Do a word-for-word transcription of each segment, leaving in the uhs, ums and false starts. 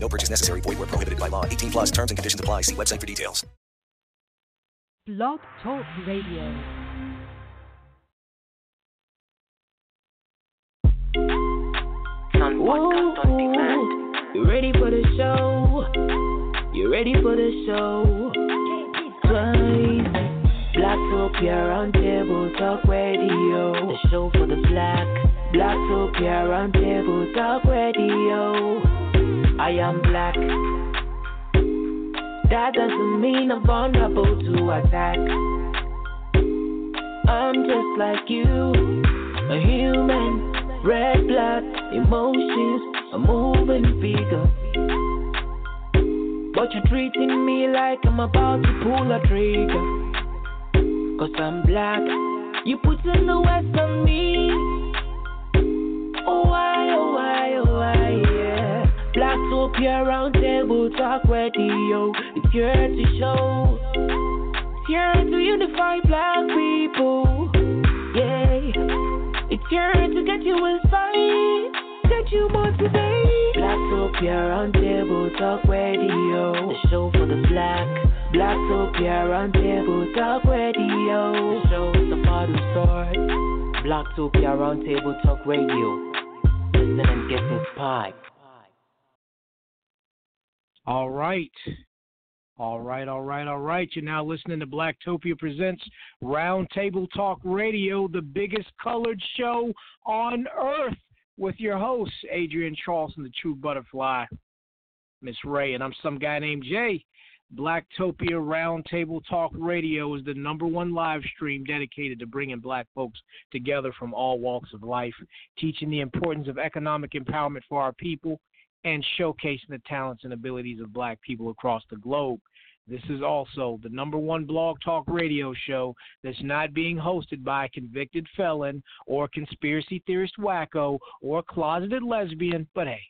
No purchase necessary. Void where prohibited by law. eighteen plus terms and conditions apply. See website for details. Blog Talk Radio. Podcast on demand. You ready for the show? You ready for the show? Twice. Blacktopia Roundtable Talk Radio. The show for the black. Blacktopia Roundtable Talk Radio. I am black. That doesn't mean I'm vulnerable to attack. I'm just like you, a human, red blood, emotions, a moving figure. But you're treating me like I'm about to pull a trigger. Cause I'm black. You put in the West on me. Oh why, oh why, oh why. Blacktopia Roundtable Talk Radio. It's here to show. It's here to unify black people. Yeah. It's here to get you inspired, get you motivated. Blacktopia Roundtable Talk Radio. The show for the black. Blacktopia Roundtable Talk Radio. The show is the part of start. Blacktopia Roundtable Talk Radio. Listen and get inspired. All right, all right, all right, all right. You're now listening to Blacktopia Presents Roundtable Talk Radio, the biggest colored show on earth, with your hosts, Adrienne Charleston, the True Butterfly, Miss Ray, and I'm some guy named Jay. Blacktopia Roundtable Talk Radio is the number one live stream dedicated to bringing black folks together from all walks of life, teaching the importance of economic empowerment for our people, and showcasing the talents and abilities of black people across the globe. This is also the number one blog talk radio show that's not being hosted by a convicted felon or a conspiracy theorist wacko or a closeted lesbian, but hey,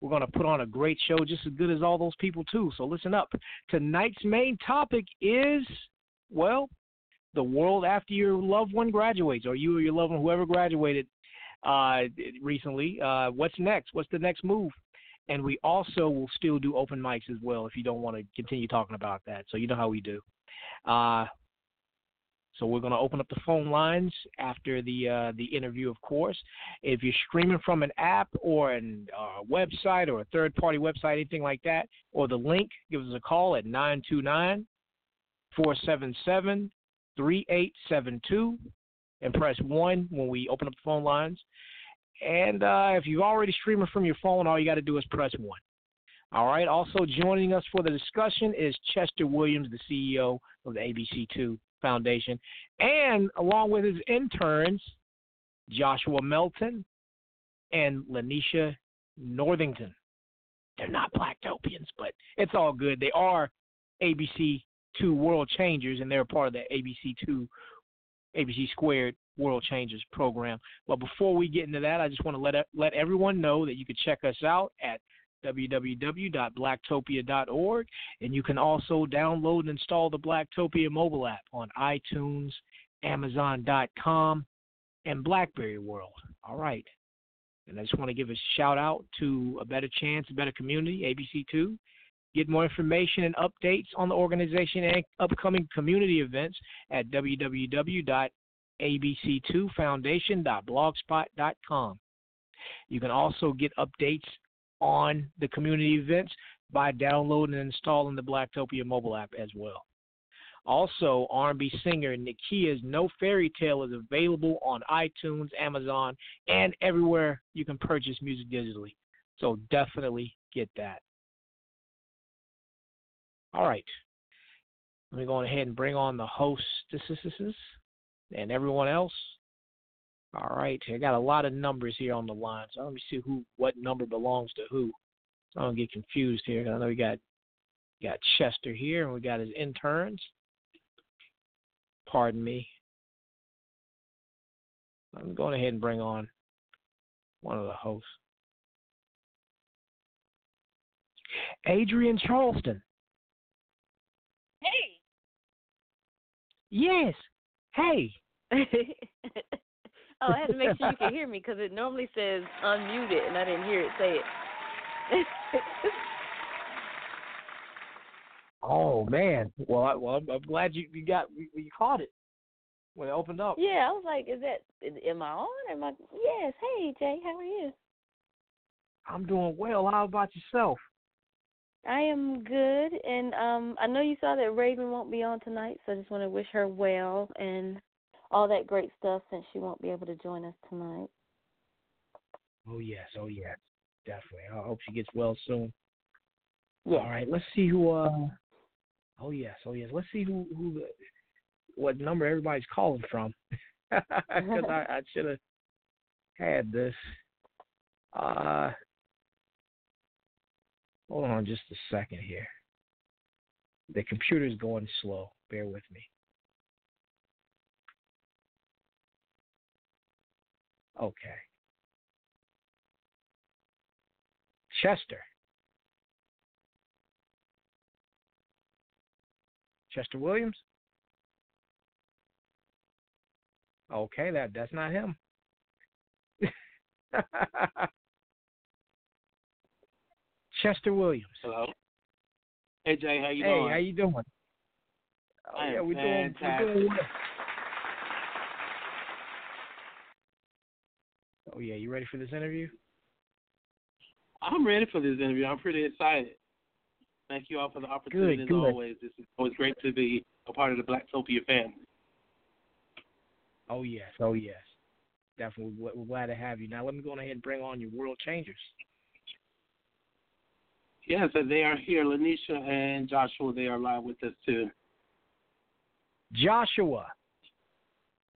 we're going to put on a great show just as good as all those people too, so listen up. Tonight's main topic is, well, the world after your loved one graduates, or you or your loved one, whoever graduated uh, recently. Uh, what's next? What's the next move? And we also will still do open mics as well if you don't want to continue talking about that. So you know how we do. Uh, so we're going to open up the phone lines after the uh, the interview, of course. If you're streaming from an app or a uh, website or a third-party website, anything like that, or the link, give us a call at nine two nine, four seven seven, three eight seven two and press one when we open up the phone lines. And uh, if you're already streaming from your phone, all you got to do is press one. All right. Also joining us for the discussion is Chester Williams, the C E O of the A B C two Foundation, and along with his interns, Joshua Melton and Lanisha Northington. They're not Blacktopians, but it's all good. They are A B C two World Changers, and they're part of the A B C two A B C Squared World Changers Program. But before we get into that, I just want to let let everyone know that you can check us out at w w w dot blacktopia dot org, and you can also download and install the Blacktopia mobile app on iTunes, amazon dot com, and BlackBerry World. All right. And I just want to give a shout out to A Better Chance, A Better Community, A B C two. Get more information and updates on the organization and upcoming community events at w w w dot a b c two foundation dot blogspot dot com. You can also get updates on the community events by downloading and installing the Blacktopia mobile app as well. Also, R and B singer Nakia's No Fairy Tale is available on iTunes, Amazon, and everywhere you can purchase music digitally. So definitely get that. All right, let me go ahead and bring on the hostesses and everyone else. All right, I got a lot of numbers here on the line, so let me see who, what number belongs to who. So I don't get confused here. I know we got Got Chester here, and we got his interns. Pardon me. I'm going ahead and bring on one of the hosts. Adrienne Charleston. Hey. Yes. Hey. Oh, I had to make sure you could hear me because it normally says unmuted, and I didn't hear it say it. Oh, man. Well, I, well I'm, I'm glad you, you got you, you caught it when it opened up. Yeah, I was like, is that, am I on? Am I, yes. Hey, Jay, how are you? I'm doing well. How about yourself? I am good, and um, I know you saw that Raven won't be on tonight, so I just want to wish her well and all that great stuff since she won't be able to join us tonight. Oh, yes. Oh, yes. Definitely. I hope she gets well soon. Yeah. All right. Let's see who uh, – oh, yes. Oh, yes. Let's see who, who – what number everybody's calling from because I, I should have had this. Uh Hold on just a second here. The computer's going slow. Bear with me. Okay. Chester. Chester Williams? Okay, that, that's not him. Chester Williams. Hello. Hey, Jay, how you hey, doing? Hey, how you doing? Oh, I yeah, am we're doing, we're doing well. Oh, yeah, you ready for this interview? I'm ready for this interview. I'm pretty excited. Thank you all for the opportunity, good, as good. always. It's always great to be a part of the Blacktopia family. Oh, yes. Oh, yes. Definitely. We're glad to have you. Now, let me go ahead and bring on your World Changers. Yes, yeah, so they are here. Lanisha and Joshua, they are live with us, too. Joshua.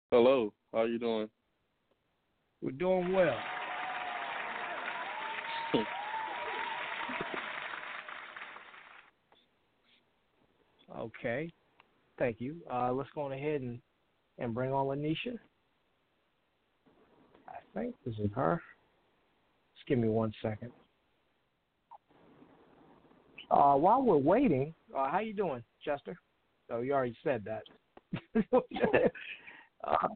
Hello. How are you doing? We're doing well. Okay. Thank you. Uh, let's go on ahead and, and bring on Lanisha. I think this is her. Just give me one second. Uh, while we're waiting, uh, how you doing, Chester? Oh, you already said that. uh,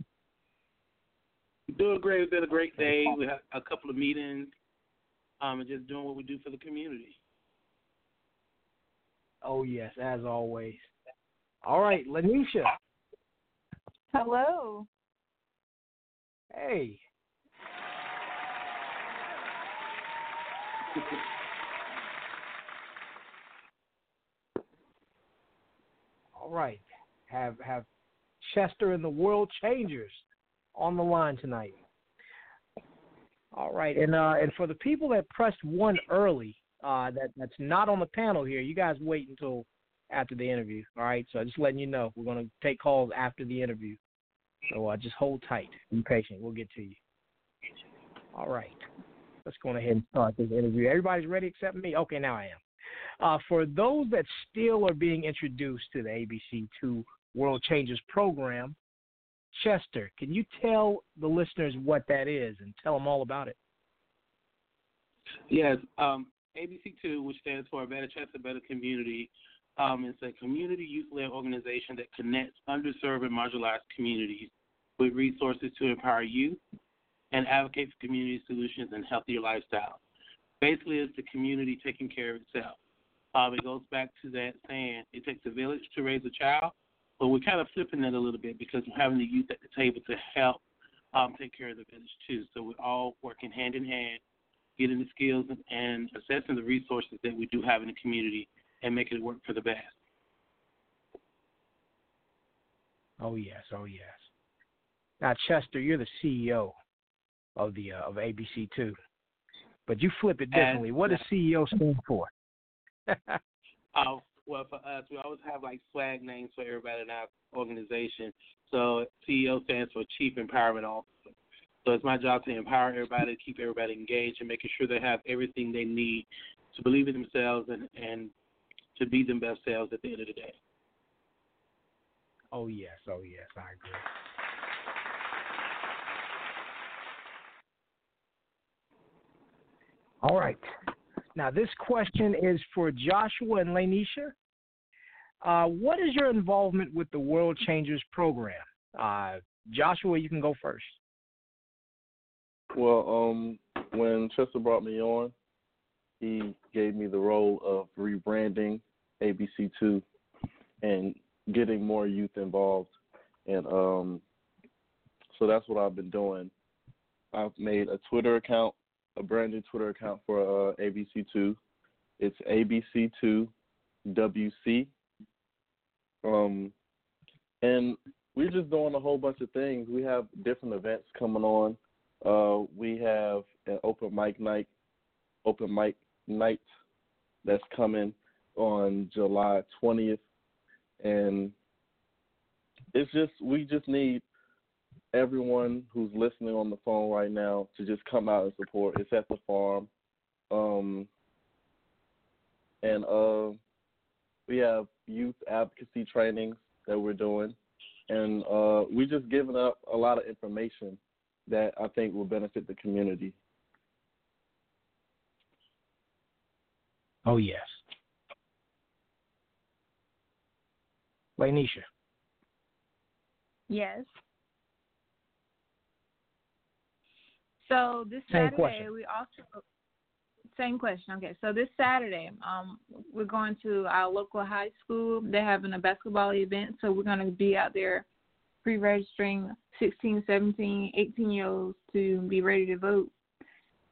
doing great. It's been a great day. We had a couple of meetings um, and just doing what we do for the community. Oh, yes, as always. All right, Lanisha. Hello. Hey. All right, have have Chester and the World Changers on the line tonight. All right, and uh, and for the people that pressed one early, uh, that that's not on the panel here, you guys wait until after the interview. All right, so just letting you know, we're going to take calls after the interview. So uh, just hold tight, be patient. We'll get to you. All right, let's go ahead and start this interview. Everybody's ready except me. Okay, now I am. Uh, for those that still are being introduced to the A B C two World Changers Program, Chester, can you tell the listeners what that is and tell them all about it? Yes. Um, A B C two, which stands for Better Chester, Better Community, um, is a community youth-led organization that connects underserved and marginalized communities with resources to empower youth and advocate for community solutions and healthier lifestyles. Basically, it's the community taking care of itself. Um, it goes back to that saying, it takes a village to raise a child, but we're kind of flipping that a little bit because we're having the youth at the table to help um, take care of the village too. So we're all working hand in hand, getting the skills and, and assessing the resources that we do have in the community and making it work for the best. Oh, yes. Oh, yes. Now, Chester, you're the C E O of the uh, of A B C two. But you flip it differently. And what does C E O stand for? uh, well, for us, we always have, like, swag names for everybody in our organization. So C E O stands for Chief Empowerment Officer. So it's my job to empower everybody, keep everybody engaged, and making sure they have everything they need to believe in themselves and, and to be their best selves at the end of the day. Oh, yes. Oh, yes. I agree. All right. Now, this question is for Joshua and Lanisha. Uh, what is your involvement with the World Changers Program? Uh, Joshua, you can go first. Well, um, when Chester brought me on, he gave me the role of rebranding A B C two and getting more youth involved. And um, so that's what I've been doing. I've made a Twitter account, a brand new Twitter account for uh, A B C two. It's A B C two W C. Um, and we're just doing a whole bunch of things. We have different events coming on. Uh, we have an open mic night, open mic night that's coming on July twentieth. And it's just, we just need everyone who's listening on the phone right now to just come out and support. It's at the farm. Um, and uh, we have youth advocacy trainings that we're doing. And uh, we're just giving up a lot of information that I think will benefit the community. Oh, yes. Lanisha. Yes. So this same Saturday question. we also same question. Okay, so this Saturday, um, we're going to our local high school. They're having a basketball event, so we're going to be out there pre-registering sixteen, seventeen, eighteen-year-olds to be ready to vote.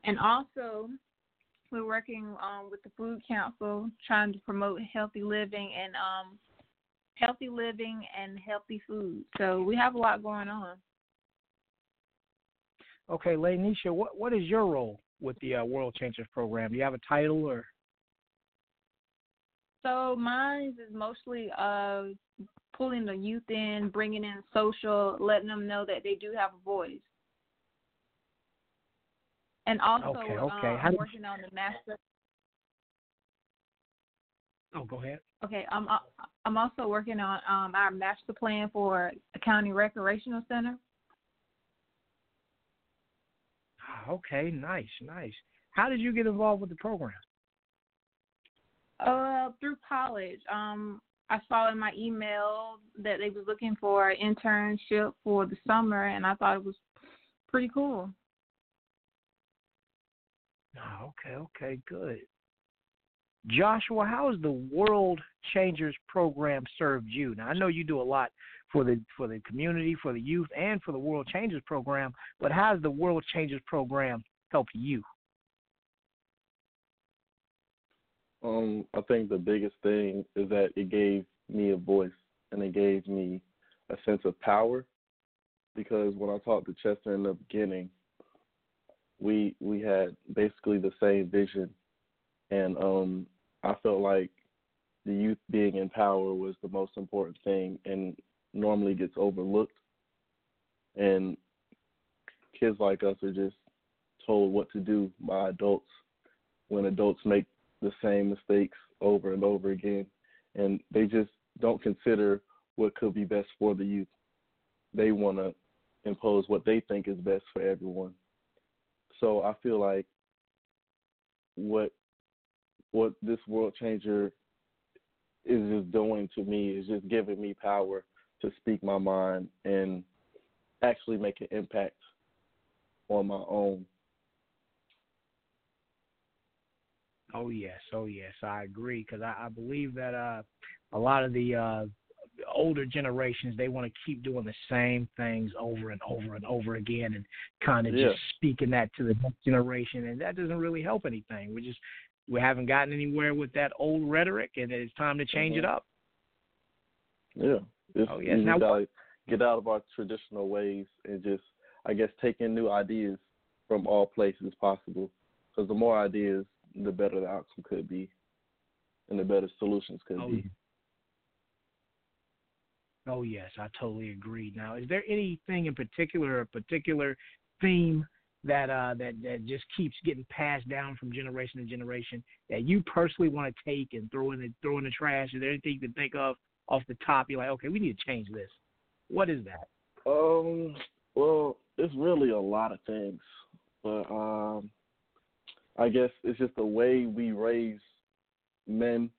And also, we're working um, with the Food Council, trying to promote healthy living and um, healthy living and healthy food. So we have a lot going on. Okay, Lanisha, what, what is your role with the uh, World Changers Program? Do you have a title or? So mine is mostly uh, pulling the youth in, bringing in social, letting them know that they do have a voice. And also okay, okay. Um, I'm working on the master. Oh, go ahead. Okay, I'm I'm also working on um, our master plan for a county recreational center. Okay, nice, nice. How did you get involved with the program? Uh, through college. Um, I saw in my email that they was looking for an internship for the summer, and I thought it was pretty cool. Oh, okay, okay, good. Joshua, how has the World Changers Program served you? Now, I know you do a lot for the for the community, for the youth, and for the World Changers Program, but how has the World Changers Program helped you? Um, I think the biggest thing is that it gave me a voice, and it gave me a sense of power, because when I talked to Chester in the beginning, we we had basically the same vision, and um, I felt like the youth being in power was the most important thing and normally gets overlooked. And kids like us are just told what to do by adults when adults make the same mistakes over and over again. And they just don't consider what could be best for the youth. They want to impose what they think is best for everyone. So I feel like what what this World Changer is just doing to me is just giving me power to speak my mind and actually make an impact on my own. Oh, yes. Oh, yes. I agree, because I, I believe that uh, a lot of the uh, older generations, they want to keep doing the same things over and over and over again and kind of yeah. just speaking that to the next generation, and that doesn't really help anything. We just we haven't gotten anywhere with that old rhetoric, and it's time to change mm-hmm. it up. Yeah. It's, oh, yes. Now, gotta get out of our traditional ways and just, I guess, take in new ideas from all places possible, because the more ideas, the better the outcome could be and the better solutions could oh, be. Oh, yes, I totally agree. Now, is there anything in particular, a particular theme that, uh, that that just keeps getting passed down from generation to generation that you personally want to take and throw in the throw in the trash? Is there anything you can think of off the top? You're like, okay, we need to change this. What is that? Um, well, it's really a lot of things, but um, I guess it's just the way we raise men,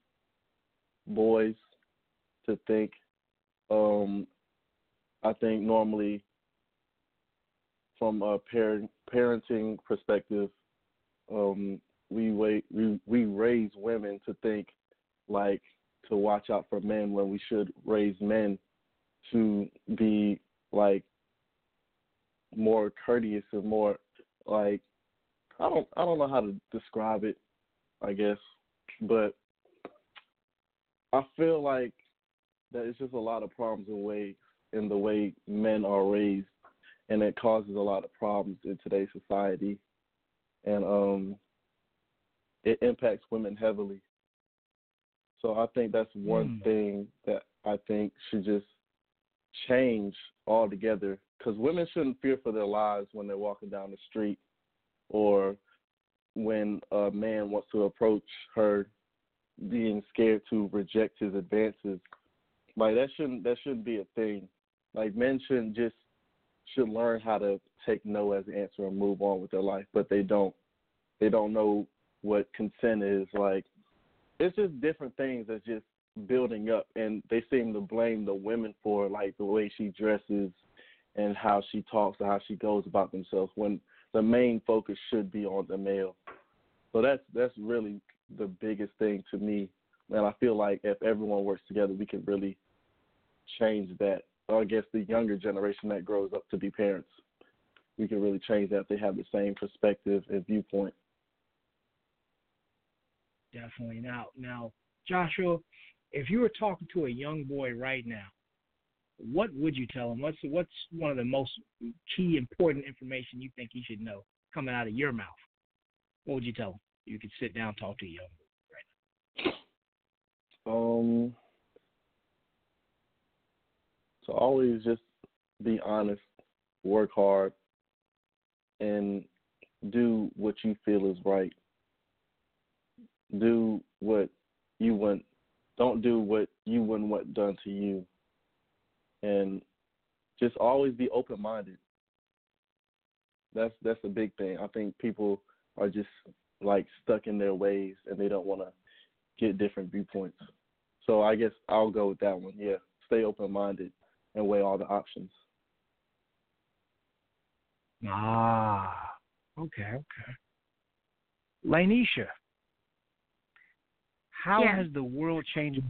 boys, to think. Um, I think normally from a parent, parenting perspective, um, we wait, we we raise women to think like to watch out for men when we should raise men to be like more courteous and more like I don't I don't know how to describe it, I guess, but I feel like that it's just a lot of problems in way in the way men are raised, and it causes a lot of problems in today's society, and um, it impacts women heavily. So I think that's one mm. thing that I think should just change altogether, because women shouldn't fear for their lives when they're walking down the street or when a man wants to approach her, being scared to reject his advances. Like that shouldn't that shouldn't be a thing. Like men shouldn't just should learn how to take no as an answer and move on with their life, but they don't. They don't know what consent is. Like it's just different things that's just building up, and they seem to blame the women for like the way she dresses and how she talks and how she goes about themselves, when the main focus should be on the male. So that's that's really the biggest thing to me. And I feel like if everyone works together, we can really change that. Or I guess the younger generation that grows up to be parents, we can really change that if they have the same perspective and viewpoint. Definitely. Now, now, Joshua, if you were talking to a young boy right now, what would you tell him? What's what's one of the most key important information you think he should know coming out of your mouth? What would you tell him? You could sit down and talk to a young boy right now. Um, to always just be honest, work hard, and do what you feel is right. Do what you want. Don't do what you wouldn't want done to you. And just always be open-minded. That's that's a big thing. I think people are just, like, stuck in their ways, and they don't want to get different viewpoints. So I guess I'll go with that one. Yeah, stay open-minded and weigh all the options. Ah, okay, okay. Lanisha, how yeah. has the World Changers?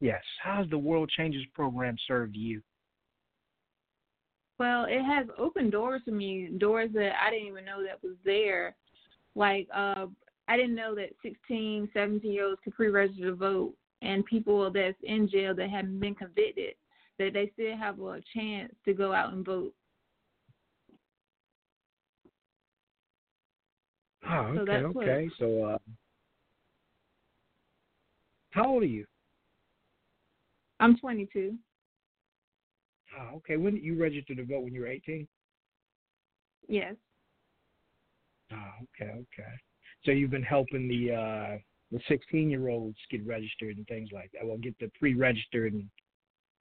Yes, how has the World Changers program served you? Well, it has opened doors to me, doors that I didn't even know that was there. Like, uh, I didn't know that sixteen, seventeen-year-olds could pre-register to vote. And people that's in jail that haven't been convicted, that they still have a chance to go out and vote. Oh, okay, so okay. What... So, uh, how old are you? I'm twenty-two. Oh, okay. When did you register to vote? When you were eighteen? Yes. Oh, okay, okay. So you've been helping the... Uh, the sixteen-year-olds get registered and things like that. Well, get the pre-registered and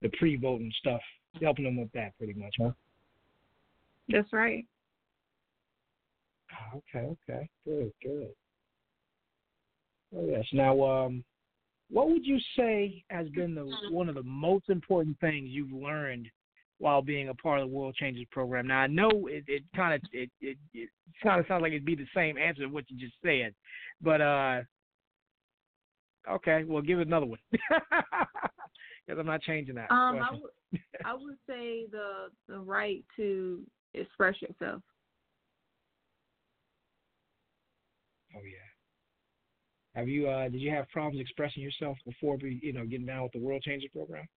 the pre-voting stuff, helping them with that pretty much, huh? That's right. Okay, okay. Good, good. Oh, yes. Now, um, what would you say has been the one of the most important things you've learned while being a part of the World Changers program? Now, I know it, it kind of it, it, it kind of sounds like it'd be the same answer to what you just said, but uh. Okay, well, give it another one because I'm not changing that. Um, I, w- I would say the the right to express yourself. Oh yeah. Have you? Uh, did you have problems expressing yourself before? You know, getting down with the World Changers program.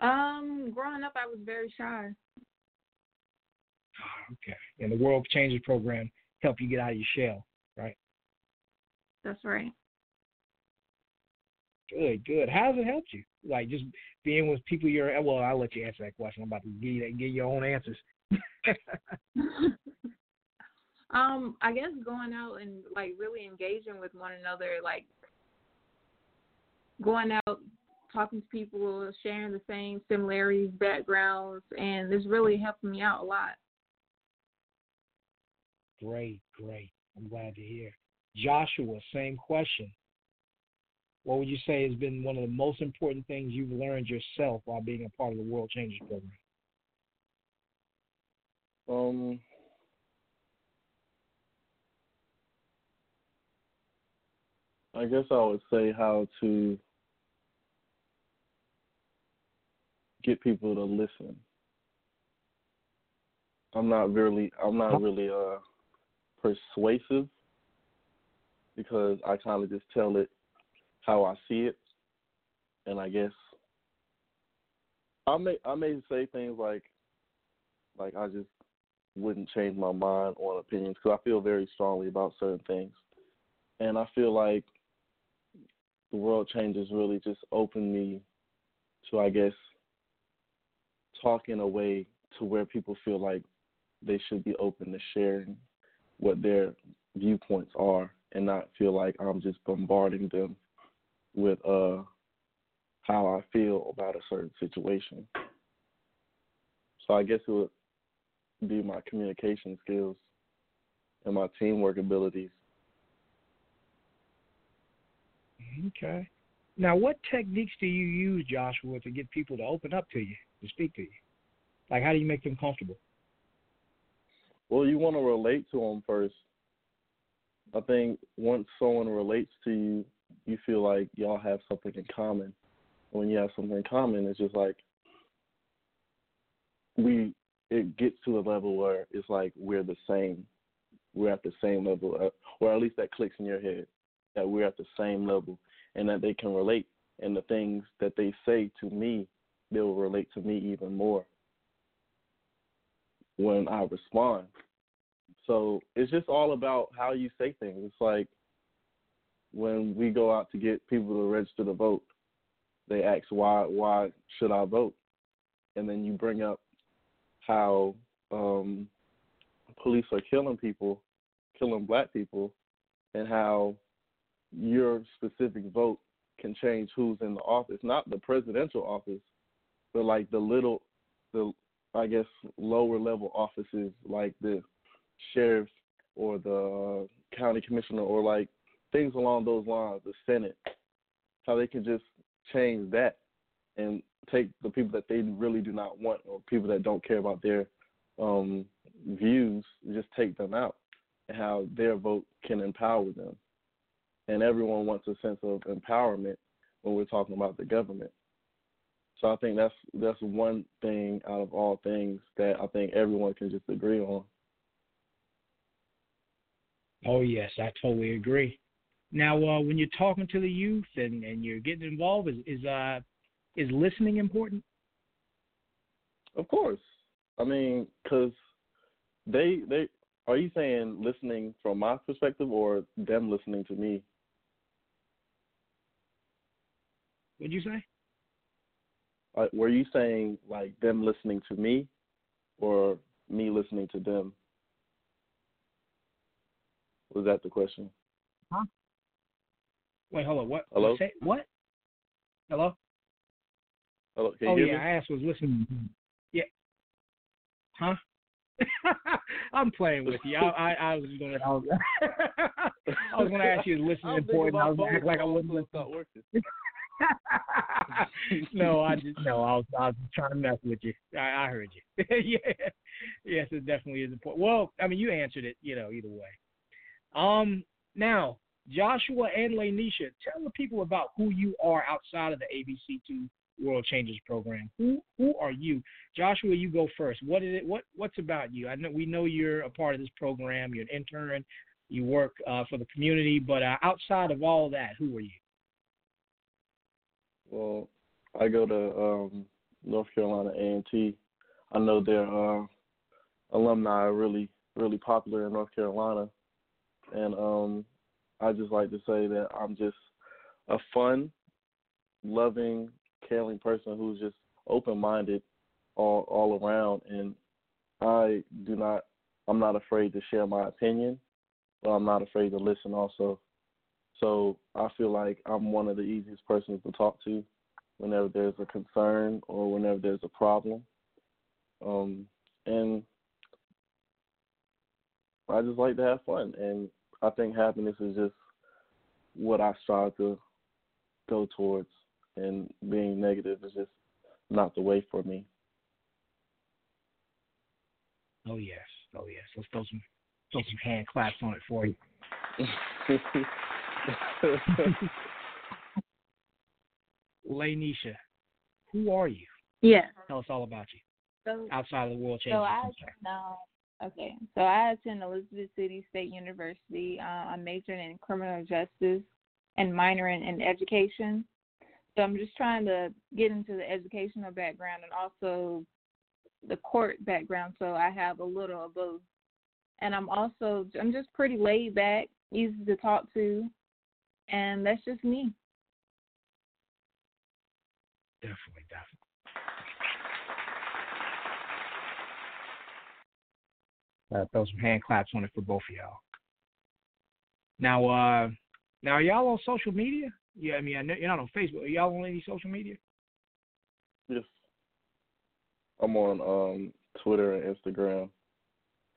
Um, growing up, I was very shy. Oh, okay, and the World Changers program helped you get out of your shell, right? That's right. Good, good. How's it helped you? Like just being with people you're – well, I'll let you answer that question. I'm about to give you, give you your own answers. um, I guess going out and like really engaging with one another, like going out, talking to people, sharing the same similarities, backgrounds, and it's really helping me out a lot. Great, great. I'm glad to hear. Joshua, same question. What would you say has been one of the most important things you've learned yourself while being a part of the World Changers Program? Um, I guess I would say how to get people to listen. I'm not really, I'm not really uh, persuasive because I kind of just tell it how I see it, and I guess I may, I may say things like, like I just wouldn't change my mind on opinions because I feel very strongly about certain things, and I feel like the World Changers really just opened me to, I guess, talk in a way to where people feel like they should be open to sharing what their viewpoints are and not feel like I'm just bombarding them with uh, how I feel about a certain situation. So I guess it would be my communication skills and my teamwork abilities. Okay. Now, what techniques do you use, Joshua, to get people to open up to you, to speak to you? Like, how do you make them comfortable? Well, you want to relate to them first. I think once someone relates to you, you feel like y'all have something in common. When you have something in common, it's just like we it gets to a level where it's like we're the same. We're at the same level, or at least that clicks in your head, that we're at the same level and that they can relate. And the things that they say to me, they'll relate to me even more when I respond. So it's just all about how you say things. It's like when we go out to get people to register to vote, they ask, why why should I vote? And then you bring up how um, police are killing people, killing black people, and how your specific vote can change who's in the office, not the presidential office, but like the little, the I guess, lower-level offices like the sheriff or the county commissioner or like things along those lines, the Senate, how they can just change that and take the people that they really do not want or people that don't care about their um, views, just take them out and how their vote can empower them. And everyone wants a sense of empowerment when we're talking about the government. So I think that's that's one thing out of all things that I think everyone can just agree on. Oh, yes, I totally agree. Now, uh, when you're talking to the youth and, and you're getting involved, is is, uh, is listening important? Of course. I mean, because they, they – are you saying listening from my perspective or them listening to me? What'd you say? Uh, were you saying, like, them listening to me or me listening to them? Was that the question? Huh? Wait, hold on. What? Hello? Say, what? Hello? Hello? Can you oh, hear yeah, me? I asked was listening. Yeah. Huh? I'm playing with you. I, I, I was going to I was, I was going to ask you to listen important. I was going to act like I wasn't listening. no, I just no. I was, I was trying to mess with you. I, I heard you. yeah. Yes, it definitely is important. Well, I mean, you answered it, you know, either way. Um, now, Joshua and Lanisha, tell the people about who you are outside of the A B C two World Changers Program. Who who are you? Joshua, you go first. What is it? What what's about you? I know we know you're a part of this program. You're an intern. You work uh, for the community. But uh, outside of all that, who are you? Well, I go to um, North Carolina A and T. I know their uh, alumni are really really popular in North Carolina. And um, I just like to say that I'm just a fun, loving, caring person who's just open-minded all all around. And I do not, I'm not afraid to share my opinion, but I'm not afraid to listen also. So I feel like I'm one of the easiest persons to talk to whenever there's a concern or whenever there's a problem. Um, and I just like to have fun. And I think happiness is just what I strive to go towards. And being negative is just not the way for me. Oh, yes. Oh, yes. Let's throw some, throw some hand claps on it for you. Lanisha, who are you? Yeah. Tell us all about you. So, outside of the World Changers. So I no, okay. So I attend Elizabeth City State University. Uh, I'm majoring in criminal justice and minoring in education. So I'm just trying to get into the educational background and also the court background. So I have a little of both. And I'm also I'm just pretty laid back, easy to talk to, and that's just me. Definitely, definitely. Uh, throw some hand claps on it for both of y'all. Now, uh, now are y'all on social media? Yeah, I mean, I know you're not on Facebook. Are y'all on any social media? Yes. I'm on um, Twitter and Instagram.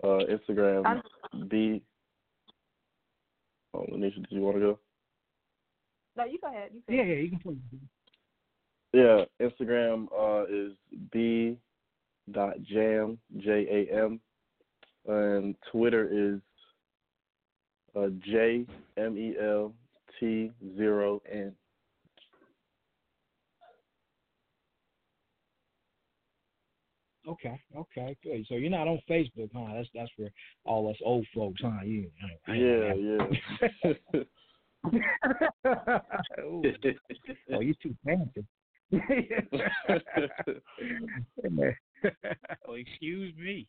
Uh, Instagram, I'm... B. Oh, Lanisha, did you want to go? No, you go ahead. You can. Yeah, yeah, you can play. Yeah, Instagram uh, is b dot jam, J A M. And Twitter is uh, J M E L T zero N. Okay, okay, good. So you're not on Facebook, huh? That's that's for all us old folks, huh? You, I, I, yeah, yeah. Oh, you too fancy. Oh, excuse me.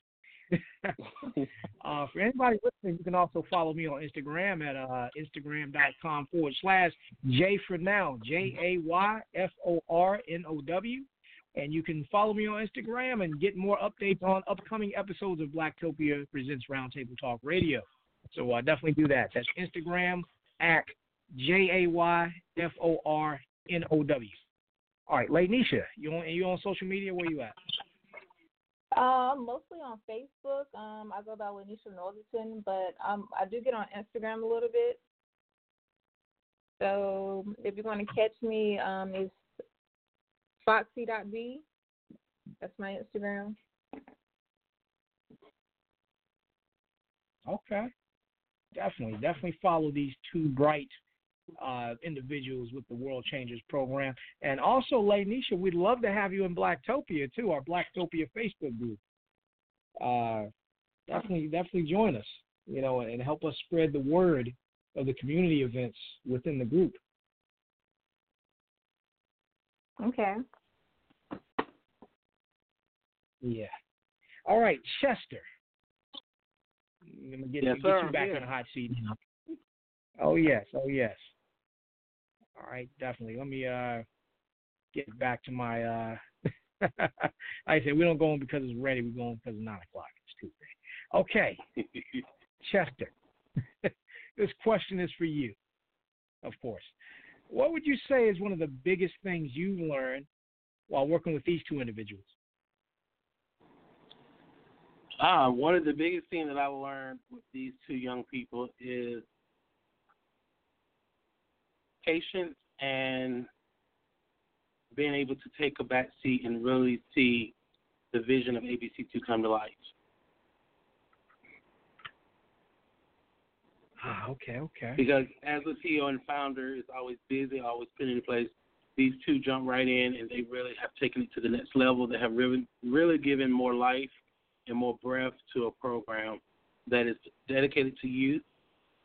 uh, for anybody listening, you can also follow me on Instagram at uh, Instagram.com forward slash J for now, J A Y F O R N O W. And you can follow me on Instagram and get more updates on upcoming episodes of Blacktopia Presents Roundtable Talk Radio. So uh, definitely do that. That's Instagram at J A Y F O R N O W. All right, Lanisha, you on, you on social media? Where you at? Uh, mostly on Facebook. Um, I go by Lanisha Northington, but um, I do get on Instagram a little bit. So if you want to catch me, um, it's foxy dot b. That's my Instagram. Okay. Definitely, definitely follow these two bright uh, individuals with the World Changers program. And also, Lanisha, we'd love to have you in Blacktopia, too, our Blacktopia Facebook group. Uh, definitely, definitely join us, you know, and help us spread the word of the community events within the group. Okay. Yeah. All right, Chester. I'm going to get, yes, you, get you back yeah. in the hot seat now. Oh, yes. Oh, yes. All right, definitely. Let me uh, get back to my uh... – like I said, we don't go on because it's ready. We go on because it's nine o'clock. It's Tuesday. Okay. Chester, this question is for you, of course. What would you say is one of the biggest things you've learned while working with these two individuals? Uh, one of the biggest things that I learned with these two young people is patience and being able to take a back seat and really see the vision of A B C two come to life. Ah, okay, okay. Because as a C E O and founder, it's always busy, always put in place. These two jump right in, and they really have taken it to the next level. They have really, really given more life and more breadth to a program that is dedicated to youth.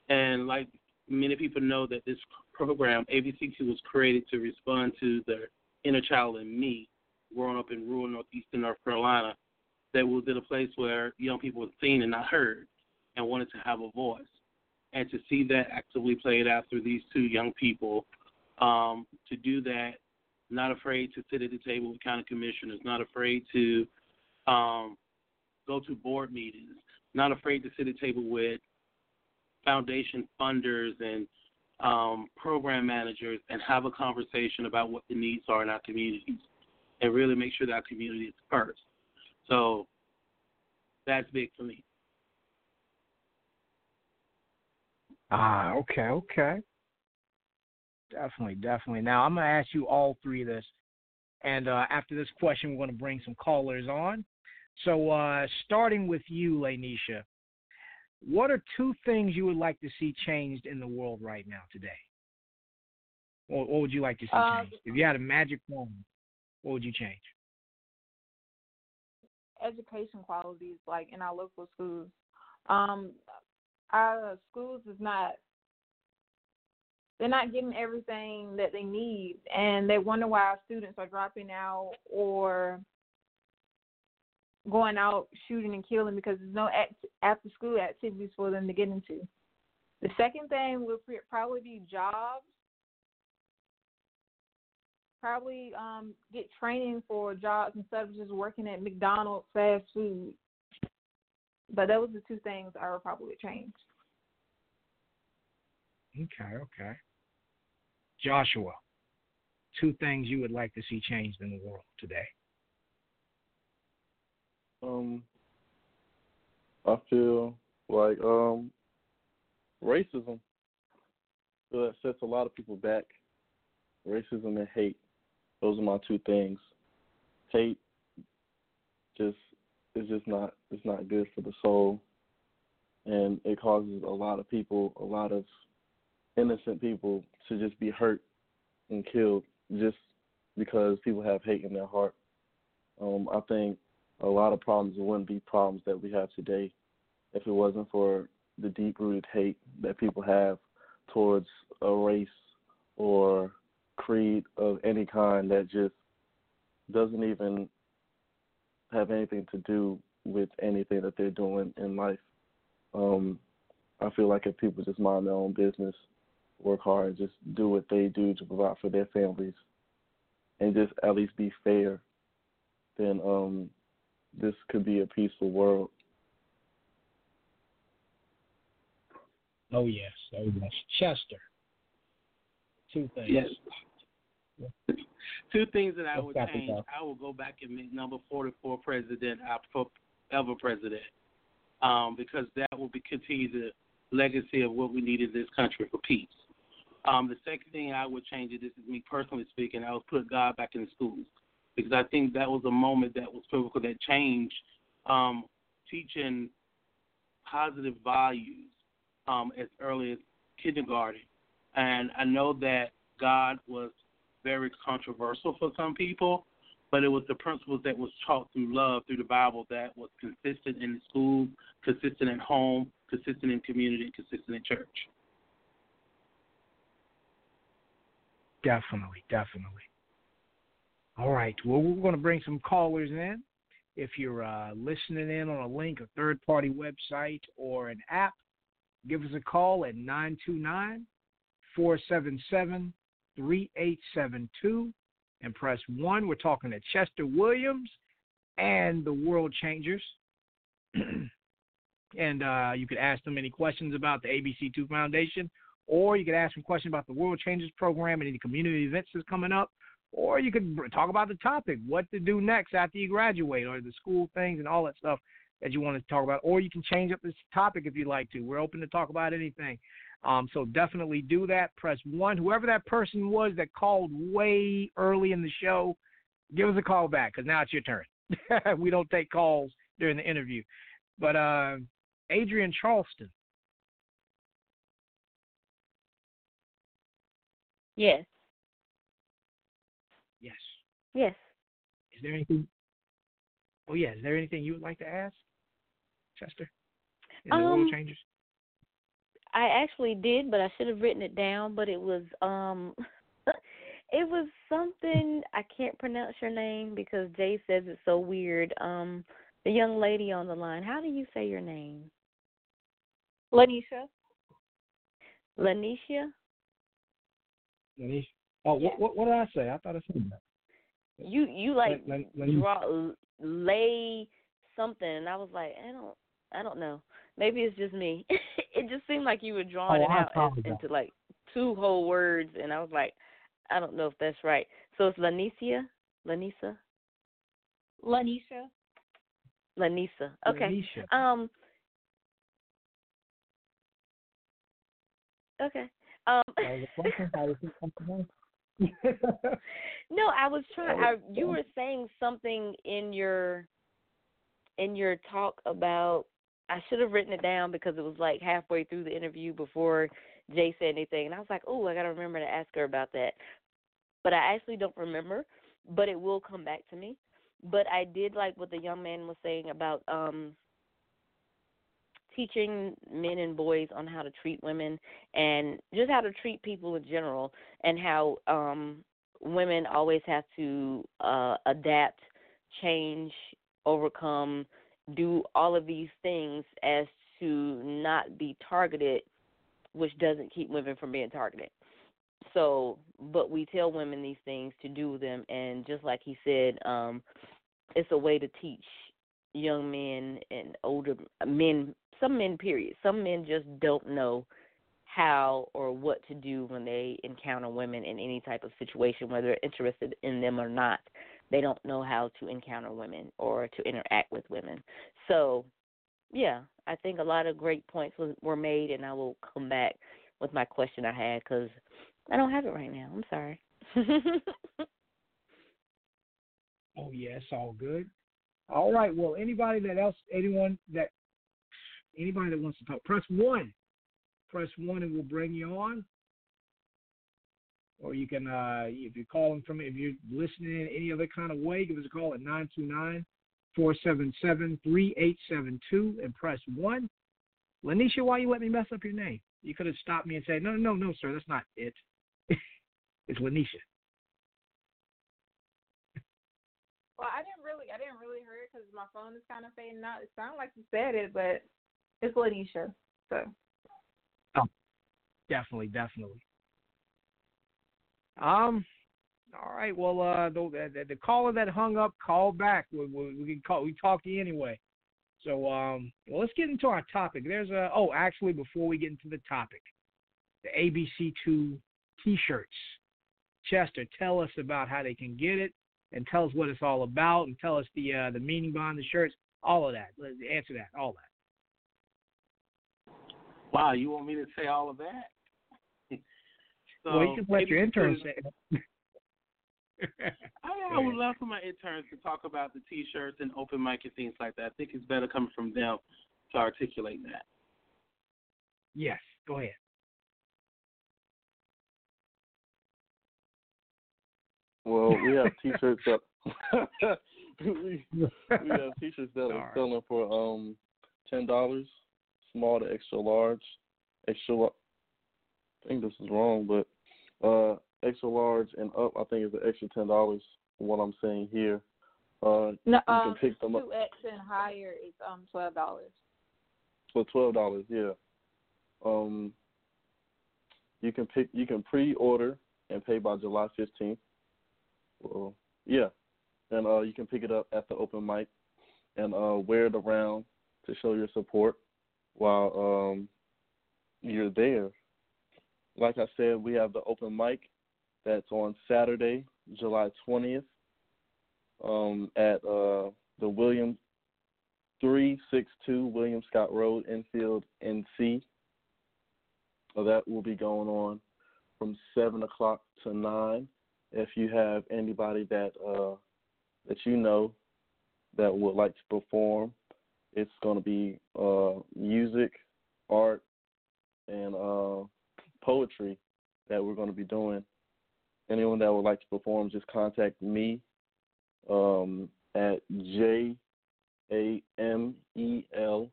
And like many people know that this program, A B C two, was created to respond to the inner child in me growing up in rural northeastern North Carolina that was in a place where young people were seen and not heard and wanted to have a voice. And to see that actively played out through these two young people, um, to do that, not afraid to sit at the table with county commissioners, not afraid to um, go to board meetings, not afraid to sit at table with foundation funders and um, program managers and have a conversation about what the needs are in our communities and really make sure that our community is first. So that's big for me. Ah, okay, okay. Definitely, definitely. Now, I'm going to ask you all three of this. And uh, after this question, we're going to bring some callers on. So uh, starting with you, Lanisha, what are two things you would like to see changed in the world right now today? What, what would you like to see um, changed? If you had a magic wand, what would you change? Education qualities, like in our local schools. Um, our schools is not They're not getting everything that they need, and they wonder why our students are dropping out or going out shooting and killing because there's no after-school activities for them to get into. The second thing will probably be jobs. Probably um, get training for jobs instead of just working at McDonald's fast food. But those are the two things I would probably change. Okay, okay. Joshua, two things you would like to see changed in the world today. Um, I feel like um, racism. I feel that sets a lot of people back. Racism and hate. Those are my two things. Hate just is just not it's not good for the soul, and it causes a lot of people, a lot of innocent people, to just be hurt and killed just because people have hate in their heart. Um, I think a lot of problems wouldn't be problems that we have today if it wasn't for the deep-rooted hate that people have towards a race or creed of any kind that just doesn't even have anything to do with anything that they're doing in life. Um, I feel like if people just mind their own business, work hard, just do what they do to provide for their families, and just at least be fair, then um, this could be a peaceful world. Oh, yes. Oh, yes. Chester, two things. Yes. Two things that I Let's would change. I would go back and make number forty-four president our forever president, um, because that will be continue to legacy of what we need in this country for peace. Um, the second thing I would change, and this is me personally speaking, I would put God back in the schools, because I think that was a moment that was pivotal that changed um, teaching positive values um, as early as kindergarten. And I know that God was very controversial for some people, but it was the principles that was taught through love, through the Bible, that was consistent in the school, consistent at home, consistent in community, consistent in church. Definitely, definitely. All right. Well, we're going to bring some callers in. If you're uh, listening in on a link, a third-party website, or an app, give us a call at nine two nine, four seven seven, three eight seven two and press one. We're talking to Chester Williams and the World Changers. And uh, you could ask them any questions about the A B C two Foundation, or you could ask them questions about the World Changers Program and any community events that's coming up, or you could talk about the topic, what to do next after you graduate, or the school things and all that stuff that you want to talk about, or you can change up this topic if you'd like to. We're open to talk about anything. Um, so definitely do that. Press one. Whoever that person was that called way early in the show, give us a call back, because now it's your turn. We don't take calls during the interview. But uh, Adrienne Charleston. Yes. Yes. Yes. Is there anything? Oh, yeah. Is there anything you would like to ask, Chester? In the um, World Changers? I actually did, but I should have written it down. But it was um, it was something I can't pronounce your name because Jay says it's so weird. Um, the young lady on the line. How do you say your name? Lanisha. Lanisha. Lanisha. Oh, yeah. what, what what did I say? I thought I said that. You you like Lan- Lan- draw lay something, and I was like, I don't, I don't know. Maybe it's just me. It just seemed like you were drawing oh, it out as, into like two whole words, and I was like, I don't know if that's right. So it's Lanisha, Lanisha, Lanisha, Lanisha. Okay. Lanisha. Um. Okay. Um. No, I was trying. I, you were saying something in your in your talk about. I should have written it down because it was like halfway through the interview before Jay said anything, and I was like, "Oh, I gotta remember to ask her about that." But I actually don't remember. But it will come back to me. But I did like what the young man was saying about um, teaching men and boys on how to treat women and just how to treat people in general, and how um, women always have to uh, adapt, change, overcome, do all of these things as to not be targeted, which doesn't keep women from being targeted. So, but we tell women these things to do them, and just like he said, um, it's a way to teach young men and older men, some men, period. Some men just don't know how or what to do when they encounter women in any type of situation, whether they're interested in them or not. They don't know how to encounter women or to interact with women. So, yeah, I think a lot of great points was, were made, and I will come back with my question I had because I don't have it right now. I'm sorry. Oh, yeah, it's all good. All right. Well, anybody that else, anyone that, anybody that wants to talk, press one. Press one, and we'll bring you on. Or you can, uh, if you're calling from, if you're listening in any other kind of way, give us a call at nine two nine, four seven seven, three eight seven two and press one. Lanisha, why you let me mess up your name? You could have stopped me and said, no, no, no, sir, that's not it. It's Lanisha. Well, I didn't really, I didn't really hear it because my phone is kind of fading out. It sounded like you said it, but it's Lanisha. So. Oh, definitely, definitely. Um, all right. Well, uh, the, the the caller that hung up called back. We we, we can call. We talked to you anyway. So um, well, let's get into our topic. There's a oh, actually, before we get into the topic, the A B C two T-shirts. Chester, tell us about how they can get it, and tell us what it's all about, and tell us the uh, the meaning behind the shirts. All of that. Let's answer that. All that. Wow, you want me to say all of that? So well, you can let your intern say it. I, I would love for my interns to talk about the T-shirts and open mic and things like that. I think it's better coming from them to articulate that. Yes, go ahead. Well, we have T-shirts up. we, we have T-shirts that are selling for um ten dollars, small to extra large, extra. Large. I think this is wrong, but uh, extra large and up, I think, is an extra ten dollars from what I'm saying here. Uh, no, you um, can pick them up. two X and higher is um twelve dollars. For twelve dollars, yeah. Um, you can pick, you can pre-order and pay by July fifteenth. Well, yeah, and uh, you can pick it up at the open mic and uh, wear it around to show your support while um, you're there. Like I said, we have the open mic that's on Saturday, July twentieth, um, at uh, the William three sixty-two William Scott Road, Enfield, N C. So that will be going on from seven o'clock to nine. If you have anybody that uh, that you know that would like to perform, it's going to be uh, music, art, and uh, poetry that we're going to be doing. Anyone that would like to perform, just contact me um, at j a m e l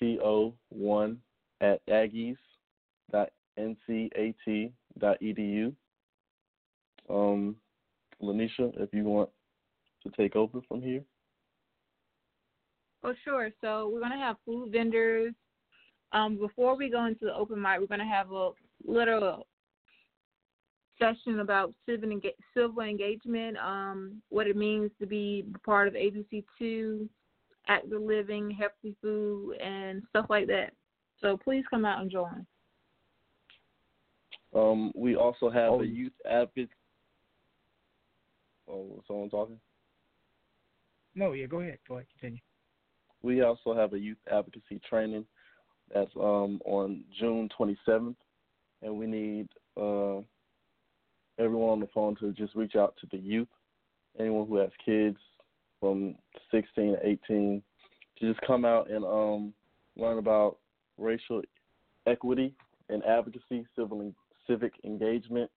t o one at aggies dot n c a t dot e d u. Um, Lanisha, if you want to take over from here. Oh, sure. So we're going to have food vendors. Um, before we go into the open mic, we're going to have a little session about civil, enga- civil engagement, um, what it means to be part of A B C two, active living, healthy food, and stuff like that. So please come out and join. Um, we also have oh. a youth advocate. Oh, someone talking? No, yeah, go ahead. Go ahead, continue. We also have a youth advocacy training that's um, on June twenty-seventh, and we need uh, everyone on the phone to just reach out to the youth, anyone who has kids from sixteen to eighteen, to just come out and um, learn about racial equity and advocacy, civil and civic engagement,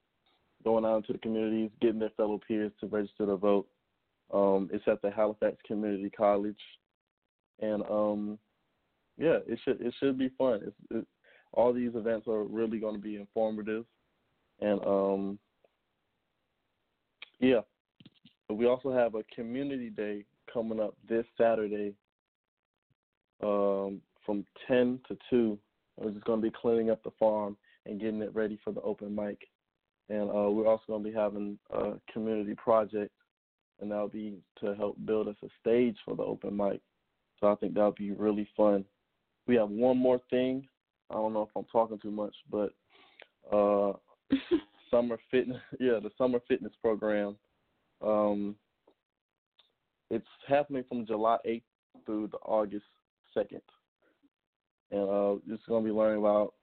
going out into the communities, getting their fellow peers to register to vote. Um, it's at the Halifax Community College, and um, yeah, it should it should be fun. It's, it, all these events are really going to be informative, and um, yeah, we also have a community day coming up this Saturday um, from ten to two. We're just going to be cleaning up the farm and getting it ready for the open mic, and uh, we're also going to be having a community project. And that'll be to help build us a stage for the open mic. So I think that'll be really fun. We have one more thing. I don't know if I'm talking too much, but uh, summer fitness, yeah, the summer fitness program. Um, it's happening from July eighth through the August second, and uh, it's going to be learning about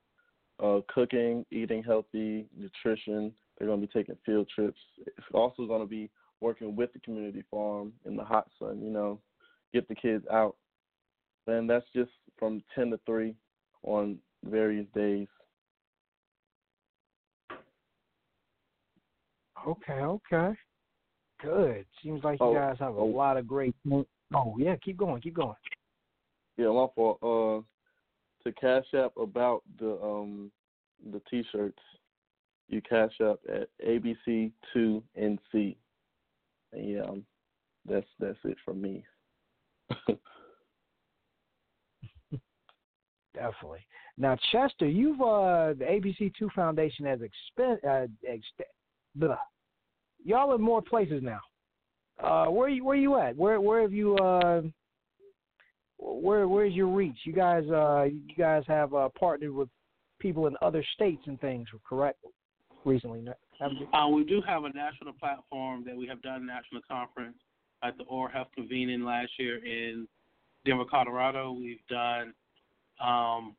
uh, cooking, eating healthy, nutrition. They're going to be taking field trips. It's also going to be working with the community farm in the hot sun, you know, get the kids out. And that's just from ten to three on various days. Okay, okay. Good. Seems like you oh, guys have a oh, lot of great – oh, yeah, keep going, keep going. Yeah, my fault. Uh, to Cash App about the um, the T-shirts, you Cash App at A B C two N C. And yeah, um, that's that's it from me. Definitely. Now, Chester, you've uh, the A B C two Foundation has expend. Uh, ex- y'all are more places now. Uh, where you where you at? Where where have you? Uh, where where's your reach? You guys uh, you guys have uh, partnered with people in other states and things, correct? Recently, uh, we do have a national platform that we have done a national conference at the Oral Health Convening last year in Denver, Colorado. We've done um,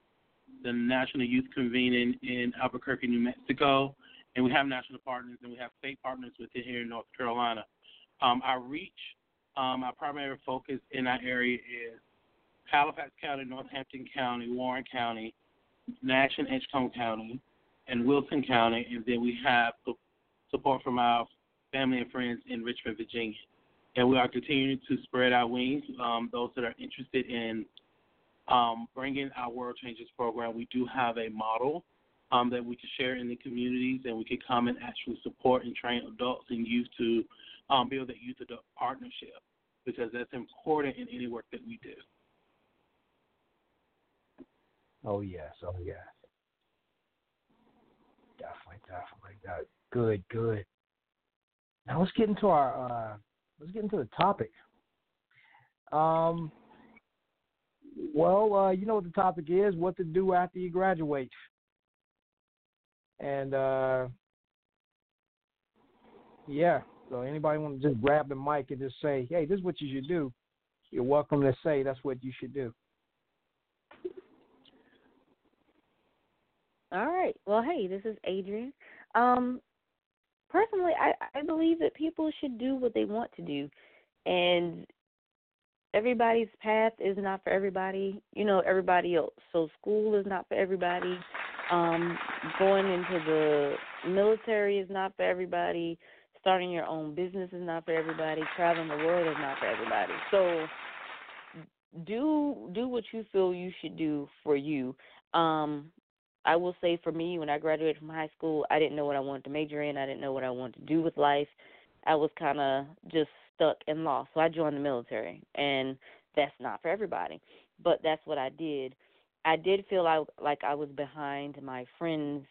the National Youth Convening in Albuquerque, New Mexico, and we have national partners and we have state partners within here in North Carolina. Um, our reach, um, our primary focus in our area is Halifax County, Northampton County, Warren County, Nash and Edgecombe County, and Wilson County, and then we have support from our family and friends in Richmond, Virginia. And we are continuing to spread our wings. Um, those that are interested in um, bringing our World Changers program, we do have a model um, that we can share in the communities, and we can come and actually support and train adults and youth to um, build that youth-adult partnership, because that's important in any work that we do. Oh, yes. Oh, yes. Definitely, definitely. That. Good, good. Now let's get into our uh, let's get into the topic. Um, well, uh, you know what the topic is: what to do after you graduate. And uh, yeah, so anybody want to just grab the mic and just say, "Hey, this is what you should do." You're welcome to say that's what you should do. All right. Well, hey, this is Adrienne. Um, personally, I, I believe that people should do what they want to do, and everybody's path is not for everybody, you know, everybody else. So school is not for everybody. Um, going into the military is not for everybody. Starting your own business is not for everybody. Traveling the world is not for everybody. So do do what you feel you should do for you. Um I will say for me, when I graduated from high school, I didn't know what I wanted to major in. I didn't know what I wanted to do with life. I was kind of just stuck and lost. So I joined the military, and that's not for everybody, but that's what I did. I did feel like, like I was behind my friends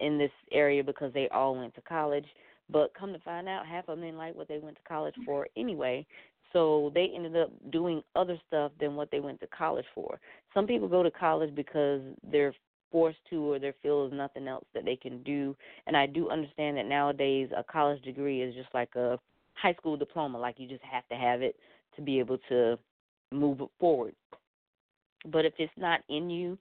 in this area because they all went to college, but come to find out, half of them didn't like what they went to college for anyway. So they ended up doing other stuff than what they went to college for. Some people go to college because they're forced to or they feel there's nothing else that they can do. And I do understand that nowadays a college degree is just like a high school diploma, like you just have to have it to be able to move forward. But if it's not in you,